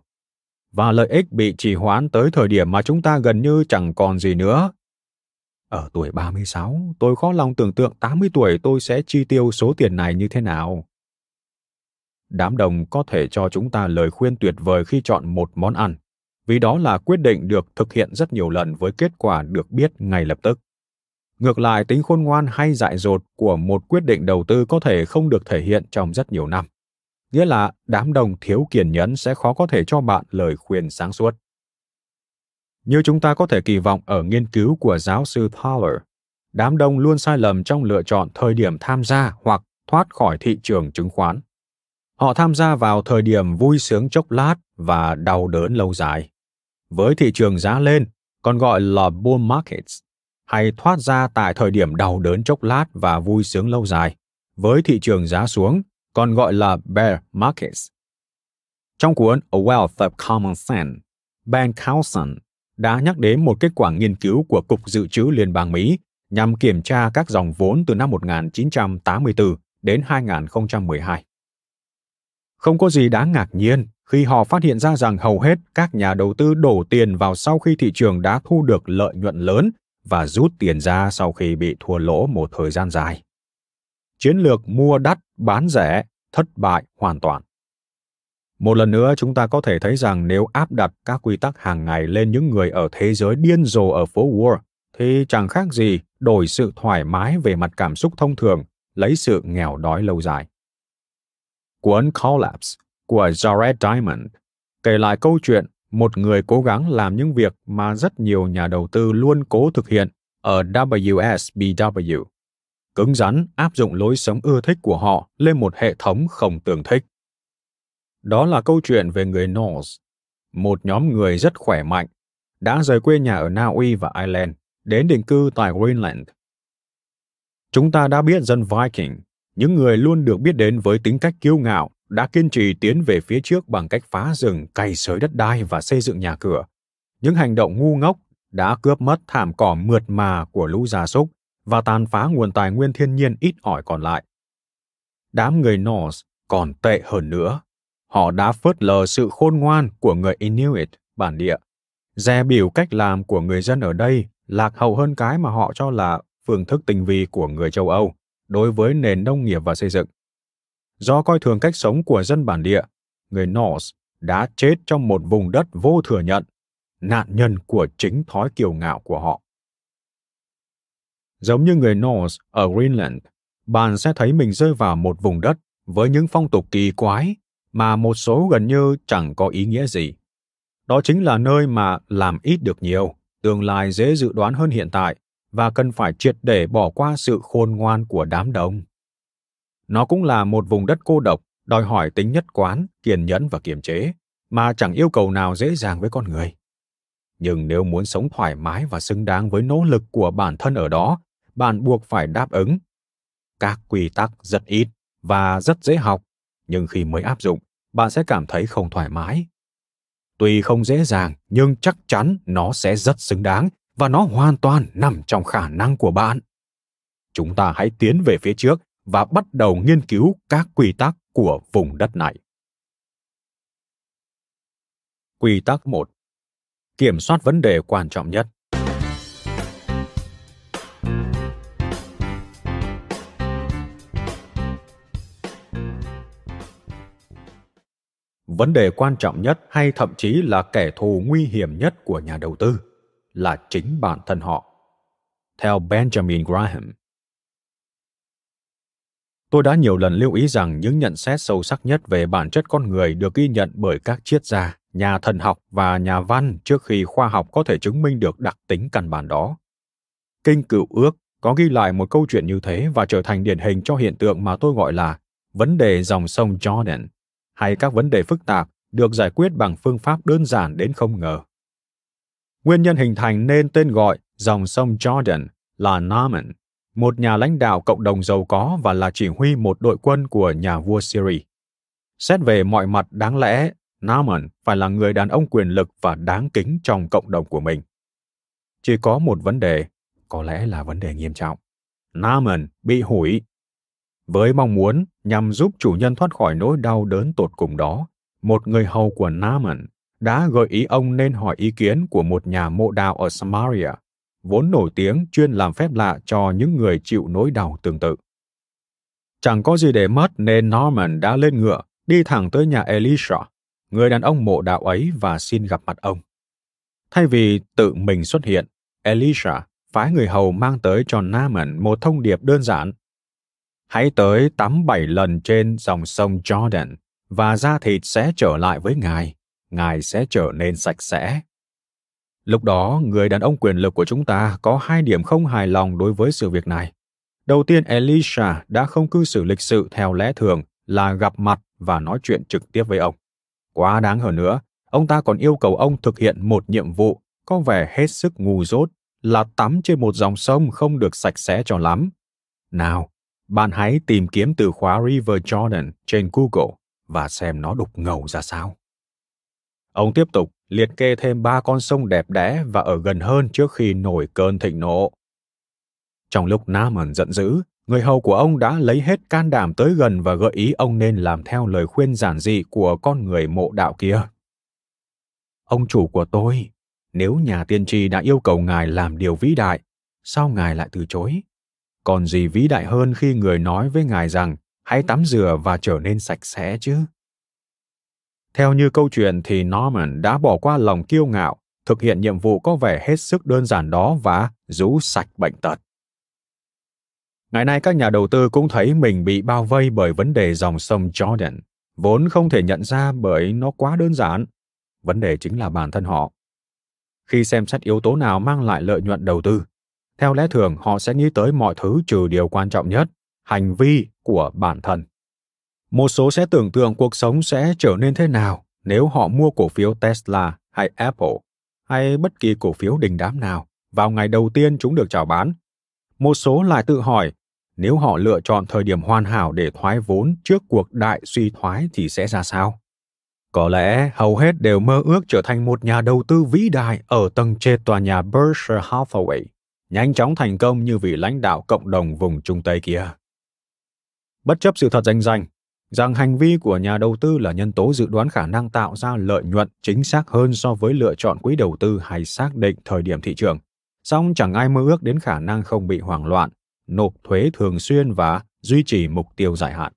Và lợi ích bị trì hoãn tới thời điểm mà chúng ta gần như chẳng còn gì nữa. Ở tuổi ba mươi sáu, tôi khó lòng tưởng tượng tám mươi tuổi tôi sẽ chi tiêu số tiền này như thế nào. Đám đông có thể cho chúng ta lời khuyên tuyệt vời khi chọn một món ăn, vì đó là quyết định được thực hiện rất nhiều lần với kết quả được biết ngay lập tức. Ngược lại, tính khôn ngoan hay dại dột của một quyết định đầu tư có thể không được thể hiện trong rất nhiều năm. Nghĩa là đám đông thiếu kiên nhẫn sẽ khó có thể cho bạn lời khuyên sáng suốt. Như chúng ta có thể kỳ vọng ở nghiên cứu của giáo sư Thaler, đám đông luôn sai lầm trong lựa chọn thời điểm tham gia hoặc thoát khỏi thị trường chứng khoán. Họ tham gia vào thời điểm vui sướng chốc lát và đau đớn lâu dài. Với thị trường giá lên, còn gọi là bull markets, hay thoát ra tại thời điểm đau đớn chốc lát và vui sướng lâu dài. Với thị trường giá xuống, còn gọi là bear markets. Trong cuốn A Wealth of Common Sense, Ben Carson đã nhắc đến một kết quả nghiên cứu của Cục Dự trữ Liên bang Mỹ nhằm kiểm tra các dòng vốn từ năm một nghìn chín trăm tám mươi tư đến hai nghìn không trăm mười hai. Không có gì đáng ngạc nhiên khi họ phát hiện ra rằng hầu hết các nhà đầu tư đổ tiền vào sau khi thị trường đã thu được lợi nhuận lớn và rút tiền ra sau khi bị thua lỗ một thời gian dài. Chiến lược mua đắt, bán rẻ, thất bại hoàn toàn. Một lần nữa, chúng ta có thể thấy rằng nếu áp đặt các quy tắc hàng ngày lên những người ở thế giới điên rồ ở phố Wall, thì chẳng khác gì đổi sự thoải mái về mặt cảm xúc thông thường, lấy sự nghèo đói lâu dài. Cuốn Collapse của Jared Diamond kể lại câu chuyện một người cố gắng làm những việc mà rất nhiều nhà đầu tư luôn cố thực hiện ở W S B W, cứng rắn áp dụng lối sống ưa thích của họ lên một hệ thống không tương thích. Đó là câu chuyện về người Norse, một nhóm người rất khỏe mạnh, đã rời quê nhà ở Na Uy và Ireland đến định cư tại Greenland. Chúng ta đã biết dân Viking, những người luôn được biết đến với tính cách kiêu ngạo, đã kiên trì tiến về phía trước bằng cách phá rừng, cày xới đất đai và xây dựng nhà cửa. Những hành động ngu ngốc đã cướp mất thảm cỏ mượt mà của lũ gia súc và tàn phá nguồn tài nguyên thiên nhiên ít ỏi còn lại. Đám người Norse còn tệ hơn nữa. Họ đã phớt lờ sự khôn ngoan của người Inuit bản địa, dè bỉu cách làm của người dân ở đây, lạc hậu hơn cái mà họ cho là phương thức tinh vi của người châu Âu đối với nền nông nghiệp và xây dựng. Do coi thường cách sống của dân bản địa, người Norse đã chết trong một vùng đất vô thừa nhận, nạn nhân của chính thói kiêu ngạo của họ. Giống như người Norse ở Greenland, bạn sẽ thấy mình rơi vào một vùng đất với những phong tục kỳ quái mà một số gần như chẳng có ý nghĩa gì. Đó chính là nơi mà làm ít được nhiều, tương lai dễ dự đoán hơn hiện tại và cần phải triệt để bỏ qua sự khôn ngoan của đám đông. Nó cũng là một vùng đất cô độc, đòi hỏi tính nhất quán, kiên nhẫn và kiềm chế, mà chẳng yêu cầu nào dễ dàng với con người. Nhưng nếu muốn sống thoải mái và xứng đáng với nỗ lực của bản thân ở đó, bạn buộc phải đáp ứng. Các quy tắc rất ít và rất dễ học, nhưng khi mới áp dụng, bạn sẽ cảm thấy không thoải mái. Tuy không dễ dàng, nhưng chắc chắn nó sẽ rất xứng đáng và nó hoàn toàn nằm trong khả năng của bạn. Chúng ta hãy tiến về phía trước và bắt đầu nghiên cứu các quy tắc của vùng đất này. Quy tắc một. Kiểm soát vấn đề quan trọng nhất. Vấn đề quan trọng nhất hay thậm chí là kẻ thù nguy hiểm nhất của nhà đầu tư là chính bản thân họ. Theo Benjamin Graham, tôi đã nhiều lần lưu ý rằng những nhận xét sâu sắc nhất về bản chất con người được ghi nhận bởi các triết gia, nhà thần học và nhà văn trước khi khoa học có thể chứng minh được đặc tính căn bản đó. Kinh Cựu Ước có ghi lại một câu chuyện như thế và trở thành điển hình cho hiện tượng mà tôi gọi là vấn đề dòng sông Jordan, hay các vấn đề phức tạp được giải quyết bằng phương pháp đơn giản đến không ngờ. Nguyên nhân hình thành nên tên gọi dòng sông Jordan là Naaman, một nhà lãnh đạo cộng đồng giàu có và là chỉ huy một đội quân của nhà vua Syria. Xét về mọi mặt, đáng lẽ Naaman phải là người đàn ông quyền lực và đáng kính trong cộng đồng của mình. Chỉ có một vấn đề, có lẽ là vấn đề nghiêm trọng. Naaman bị hủy. Với mong muốn nhằm giúp chủ nhân thoát khỏi nỗi đau đớn tột cùng đó, một người hầu của Naaman đã gợi ý ông nên hỏi ý kiến của một nhà mộ đạo ở Samaria, vốn nổi tiếng chuyên làm phép lạ cho những người chịu nỗi đau tương tự. Chẳng có gì để mất nên Naaman đã lên ngựa, đi thẳng tới nhà Elisha, người đàn ông mộ đạo ấy, và xin gặp mặt ông. Thay vì tự mình xuất hiện, Elisha phái người hầu mang tới cho Naaman một thông điệp đơn giản. Hãy tới tắm bảy lần trên dòng sông Jordan và da thịt sẽ trở lại với ngài. Ngài sẽ trở nên sạch sẽ. Lúc đó, người đàn ông quyền lực của chúng ta có hai điểm không hài lòng đối với sự việc này. Đầu tiên, Elisha đã không cư xử lịch sự theo lẽ thường là gặp mặt và nói chuyện trực tiếp với ông. Quá đáng hơn nữa, ông ta còn yêu cầu ông thực hiện một nhiệm vụ có vẻ hết sức ngu dốt là tắm trên một dòng sông không được sạch sẽ cho lắm. Nào, bạn hãy tìm kiếm từ khóa River Jordan trên Google và xem nó đục ngầu ra sao. Ông tiếp tục liệt kê thêm ba con sông đẹp đẽ và ở gần hơn trước khi nổi cơn thịnh nộ. Trong lúc Naaman giận dữ, người hầu của ông đã lấy hết can đảm tới gần và gợi ý ông nên làm theo lời khuyên giản dị của con người mộ đạo kia. Ông chủ của tôi, nếu nhà tiên tri đã yêu cầu ngài làm điều vĩ đại, sao ngài lại từ chối? Còn gì vĩ đại hơn khi người nói với ngài rằng hãy tắm rửa và trở nên sạch sẽ chứ? Theo như câu chuyện thì Naaman đã bỏ qua lòng kiêu ngạo, thực hiện nhiệm vụ có vẻ hết sức đơn giản đó và rũ sạch bệnh tật. Ngày nay các nhà đầu tư cũng thấy mình bị bao vây bởi vấn đề dòng sông Jordan, vốn không thể nhận ra bởi nó quá đơn giản. Vấn đề chính là bản thân họ. Khi xem xét yếu tố nào mang lại lợi nhuận đầu tư, theo lẽ thường họ sẽ nghĩ tới mọi thứ trừ điều quan trọng nhất, hành vi của bản thân. Một số sẽ tưởng tượng cuộc sống sẽ trở nên thế nào nếu họ mua cổ phiếu Tesla hay Apple hay bất kỳ cổ phiếu đình đám nào vào ngày đầu tiên chúng được chào bán. Một số lại tự hỏi, nếu họ lựa chọn thời điểm hoàn hảo để thoái vốn trước cuộc đại suy thoái thì sẽ ra sao? Có lẽ hầu hết đều mơ ước trở thành một nhà đầu tư vĩ đại ở tầng trệt tòa nhà Berkshire Hathaway, nhanh chóng thành công như vị lãnh đạo cộng đồng vùng Trung Tây kia. Bất chấp sự thật rành rành rằng hành vi của nhà đầu tư là nhân tố dự đoán khả năng tạo ra lợi nhuận chính xác hơn so với lựa chọn quỹ đầu tư hay xác định thời điểm thị trường, song chẳng ai mơ ước đến khả năng không bị hoảng loạn, nộp thuế thường xuyên và duy trì mục tiêu dài hạn.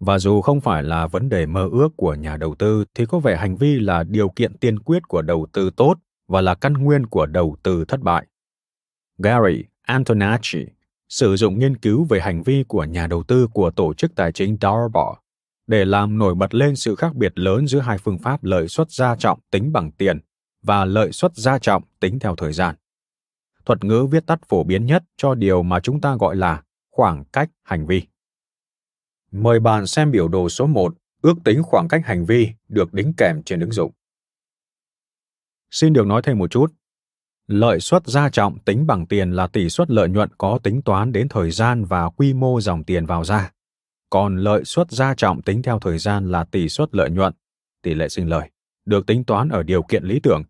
Và dù không phải là vấn đề mơ ước của nhà đầu tư thì có vẻ hành vi là điều kiện tiên quyết của đầu tư tốt và là căn nguyên của đầu tư thất bại. Gary Antonacci sử dụng nghiên cứu về hành vi của nhà đầu tư của tổ chức tài chính Darboux để làm nổi bật lên sự khác biệt lớn giữa hai phương pháp lợi suất gia trọng tính bằng tiền và lợi suất gia trọng tính theo thời gian. Thuật ngữ viết tắt phổ biến nhất cho điều mà chúng ta gọi là khoảng cách hành vi. Mời bạn xem biểu đồ số một, ước tính khoảng cách hành vi được đính kèm trên ứng dụng. Xin được nói thêm một chút. Lợi suất gia trọng tính bằng tiền là tỷ suất lợi nhuận có tính toán đến thời gian và quy mô dòng tiền vào ra. Còn lợi suất gia trọng tính theo thời gian là tỷ suất lợi nhuận, tỷ lệ sinh lời, được tính toán ở điều kiện lý tưởng,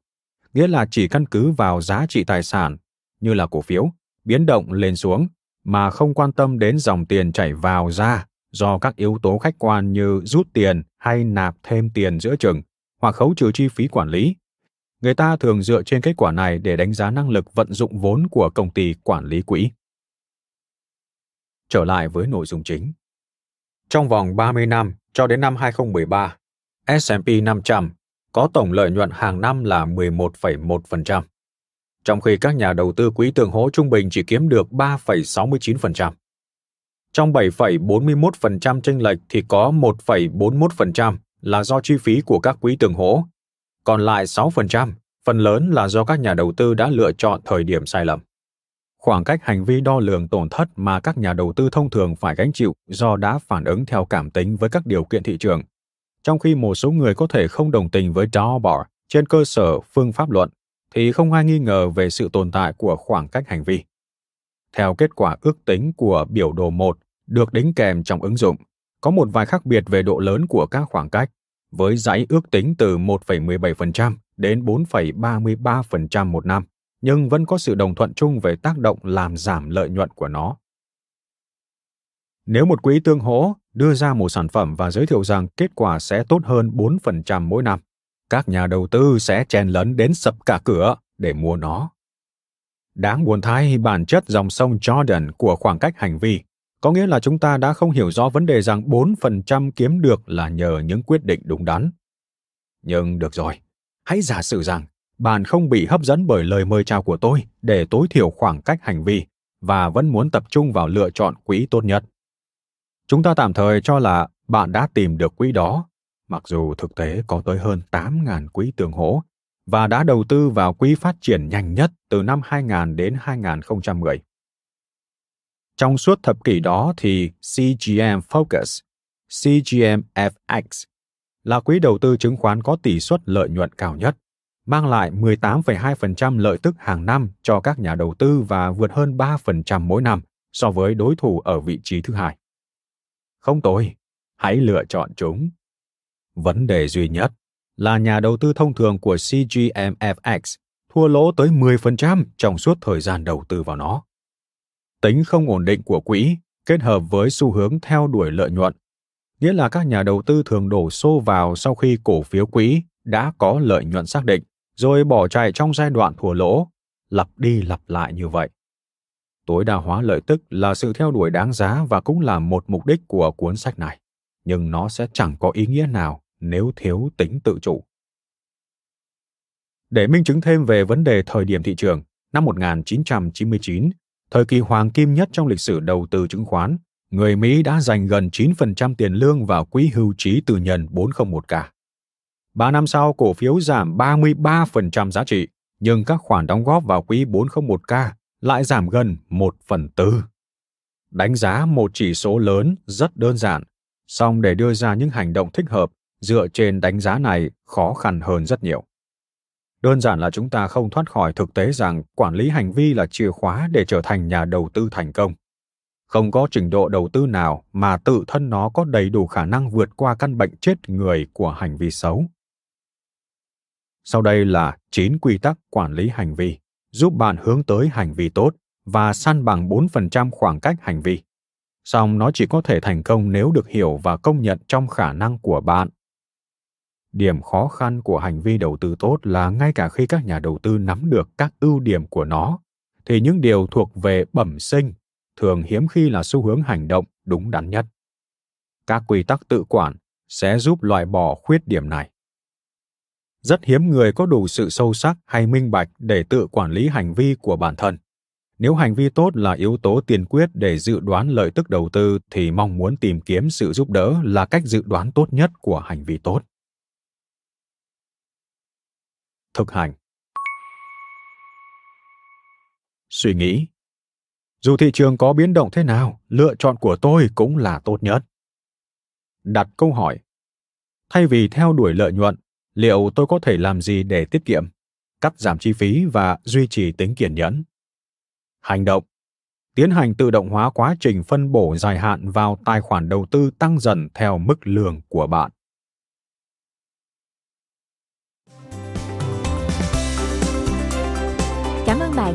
nghĩa là chỉ căn cứ vào giá trị tài sản, như là cổ phiếu, biến động lên xuống, mà không quan tâm đến dòng tiền chảy vào ra do các yếu tố khách quan như rút tiền hay nạp thêm tiền giữa chừng hoặc khấu trừ chi phí quản lý. Người ta thường dựa trên kết quả này để đánh giá năng lực vận dụng vốn của công ty quản lý quỹ. Trở lại với nội dung chính. Trong vòng ba mươi năm cho đến năm hai không một ba, S and P năm trăm có tổng lợi nhuận hàng năm là mười một phẩy một phần trăm, trong khi các nhà đầu tư quỹ tương hỗ trung bình chỉ kiếm được ba phẩy sáu mươi chín phần trăm. Trong bảy phẩy bốn mươi mốt phần trăm chênh lệch thì có một phẩy bốn mươi mốt phần trăm là do chi phí của các quỹ tương hỗ, còn lại sáu phần trăm, phần lớn là do các nhà đầu tư đã lựa chọn thời điểm sai lầm. Khoảng cách hành vi đo lường tổn thất mà các nhà đầu tư thông thường phải gánh chịu do đã phản ứng theo cảm tính với các điều kiện thị trường, trong khi một số người có thể không đồng tình với Darboux trên cơ sở phương pháp luận, thì không ai nghi ngờ về sự tồn tại của khoảng cách hành vi. Theo kết quả ước tính của biểu đồ một được đính kèm trong ứng dụng, có một vài khác biệt về độ lớn của các khoảng cách, với dãy ước tính từ một phẩy mười bảy phần trăm đến bốn phẩy ba mươi ba phần trăm một năm, nhưng vẫn có sự đồng thuận chung về tác động làm giảm lợi nhuận của nó. Nếu một quỹ tương hỗ đưa ra một sản phẩm và giới thiệu rằng kết quả sẽ tốt hơn bốn phần trăm mỗi năm, các nhà đầu tư sẽ chen lấn đến sập cả cửa để mua nó. Đáng buồn thay, bản chất dòng sông Jordan của khoảng cách hành vi có nghĩa là chúng ta đã không hiểu rõ vấn đề rằng bốn phần trăm kiếm được là nhờ những quyết định đúng đắn. Nhưng được rồi, hãy giả sử rằng bạn không bị hấp dẫn bởi lời mời chào của tôi để tối thiểu khoảng cách hành vi và vẫn muốn tập trung vào lựa chọn quỹ tốt nhất. Chúng ta tạm thời cho là bạn đã tìm được quỹ đó, mặc dù thực tế có tới hơn tám nghìn quỹ tương hỗ và đã đầu tư vào quỹ phát triển nhanh nhất từ năm hai không không không đến hai không một không. Trong suốt thập kỷ đó thì xê giê em Focus, xê giê em ép ích là quỹ đầu tư chứng khoán có tỷ suất lợi nhuận cao nhất, mang lại mười tám phẩy hai phần trăm lợi tức hàng năm cho các nhà đầu tư và vượt hơn ba phần trăm mỗi năm so với đối thủ ở vị trí thứ hai. Không tồi, hãy lựa chọn chúng. Vấn đề duy nhất là nhà đầu tư thông thường của xê giê em ép ích thua lỗ tới mười phần trăm trong suốt thời gian đầu tư vào nó. Tính không ổn định của quỹ kết hợp với xu hướng theo đuổi lợi nhuận, nghĩa là các nhà đầu tư thường đổ xô vào sau khi cổ phiếu quỹ đã có lợi nhuận xác định, rồi bỏ chạy trong giai đoạn thua lỗ, lặp đi lặp lại như vậy. Tối đa hóa lợi tức là sự theo đuổi đáng giá và cũng là một mục đích của cuốn sách này, nhưng nó sẽ chẳng có ý nghĩa nào nếu thiếu tính tự chủ. Để minh chứng thêm về vấn đề thời điểm thị trường, năm một nghìn chín trăm chín mươi chín, thời kỳ hoàng kim nhất trong lịch sử đầu tư chứng khoán, người Mỹ đã dành gần chín phần trăm tiền lương vào quỹ hưu trí tư nhân bốn không một k. Ba năm sau, cổ phiếu giảm ba mươi ba phần trăm giá trị, nhưng các khoản đóng góp vào quỹ bốn không một k lại giảm gần một phần tư. Đánh giá một chỉ số lớn rất đơn giản, song để đưa ra những hành động thích hợp dựa trên đánh giá này khó khăn hơn rất nhiều. Đơn giản là chúng ta không thoát khỏi thực tế rằng quản lý hành vi là chìa khóa để trở thành nhà đầu tư thành công. Không có trình độ đầu tư nào mà tự thân nó có đầy đủ khả năng vượt qua căn bệnh chết người của hành vi xấu. Sau đây là chín quy tắc quản lý hành vi, giúp bạn hướng tới hành vi tốt và săn bằng bốn phần trăm khoảng cách hành vi. Song nó chỉ có thể thành công nếu được hiểu và công nhận trong khả năng của bạn. Điểm khó khăn của hành vi đầu tư tốt là ngay cả khi các nhà đầu tư nắm được các ưu điểm của nó, thì những điều thuộc về bẩm sinh thường hiếm khi là xu hướng hành động đúng đắn nhất. Các quy tắc tự quản sẽ giúp loại bỏ khuyết điểm này. Rất hiếm người có đủ sự sâu sắc hay minh bạch để tự quản lý hành vi của bản thân. Nếu hành vi tốt là yếu tố tiên quyết để dự đoán lợi tức đầu tư, thì mong muốn tìm kiếm sự giúp đỡ là cách dự đoán tốt nhất của hành vi tốt. Thực hành. Suy nghĩ. Dù thị trường có biến động thế nào, lựa chọn của tôi cũng là tốt nhất. Đặt câu hỏi. Thay vì theo đuổi lợi nhuận, liệu tôi có thể làm gì để tiết kiệm, cắt giảm chi phí và duy trì tính kiên nhẫn? Hành động. Tiến hành tự động hóa quá trình phân bổ dài hạn vào tài khoản đầu tư tăng dần theo mức lương của bạn. Cảm ơn bạn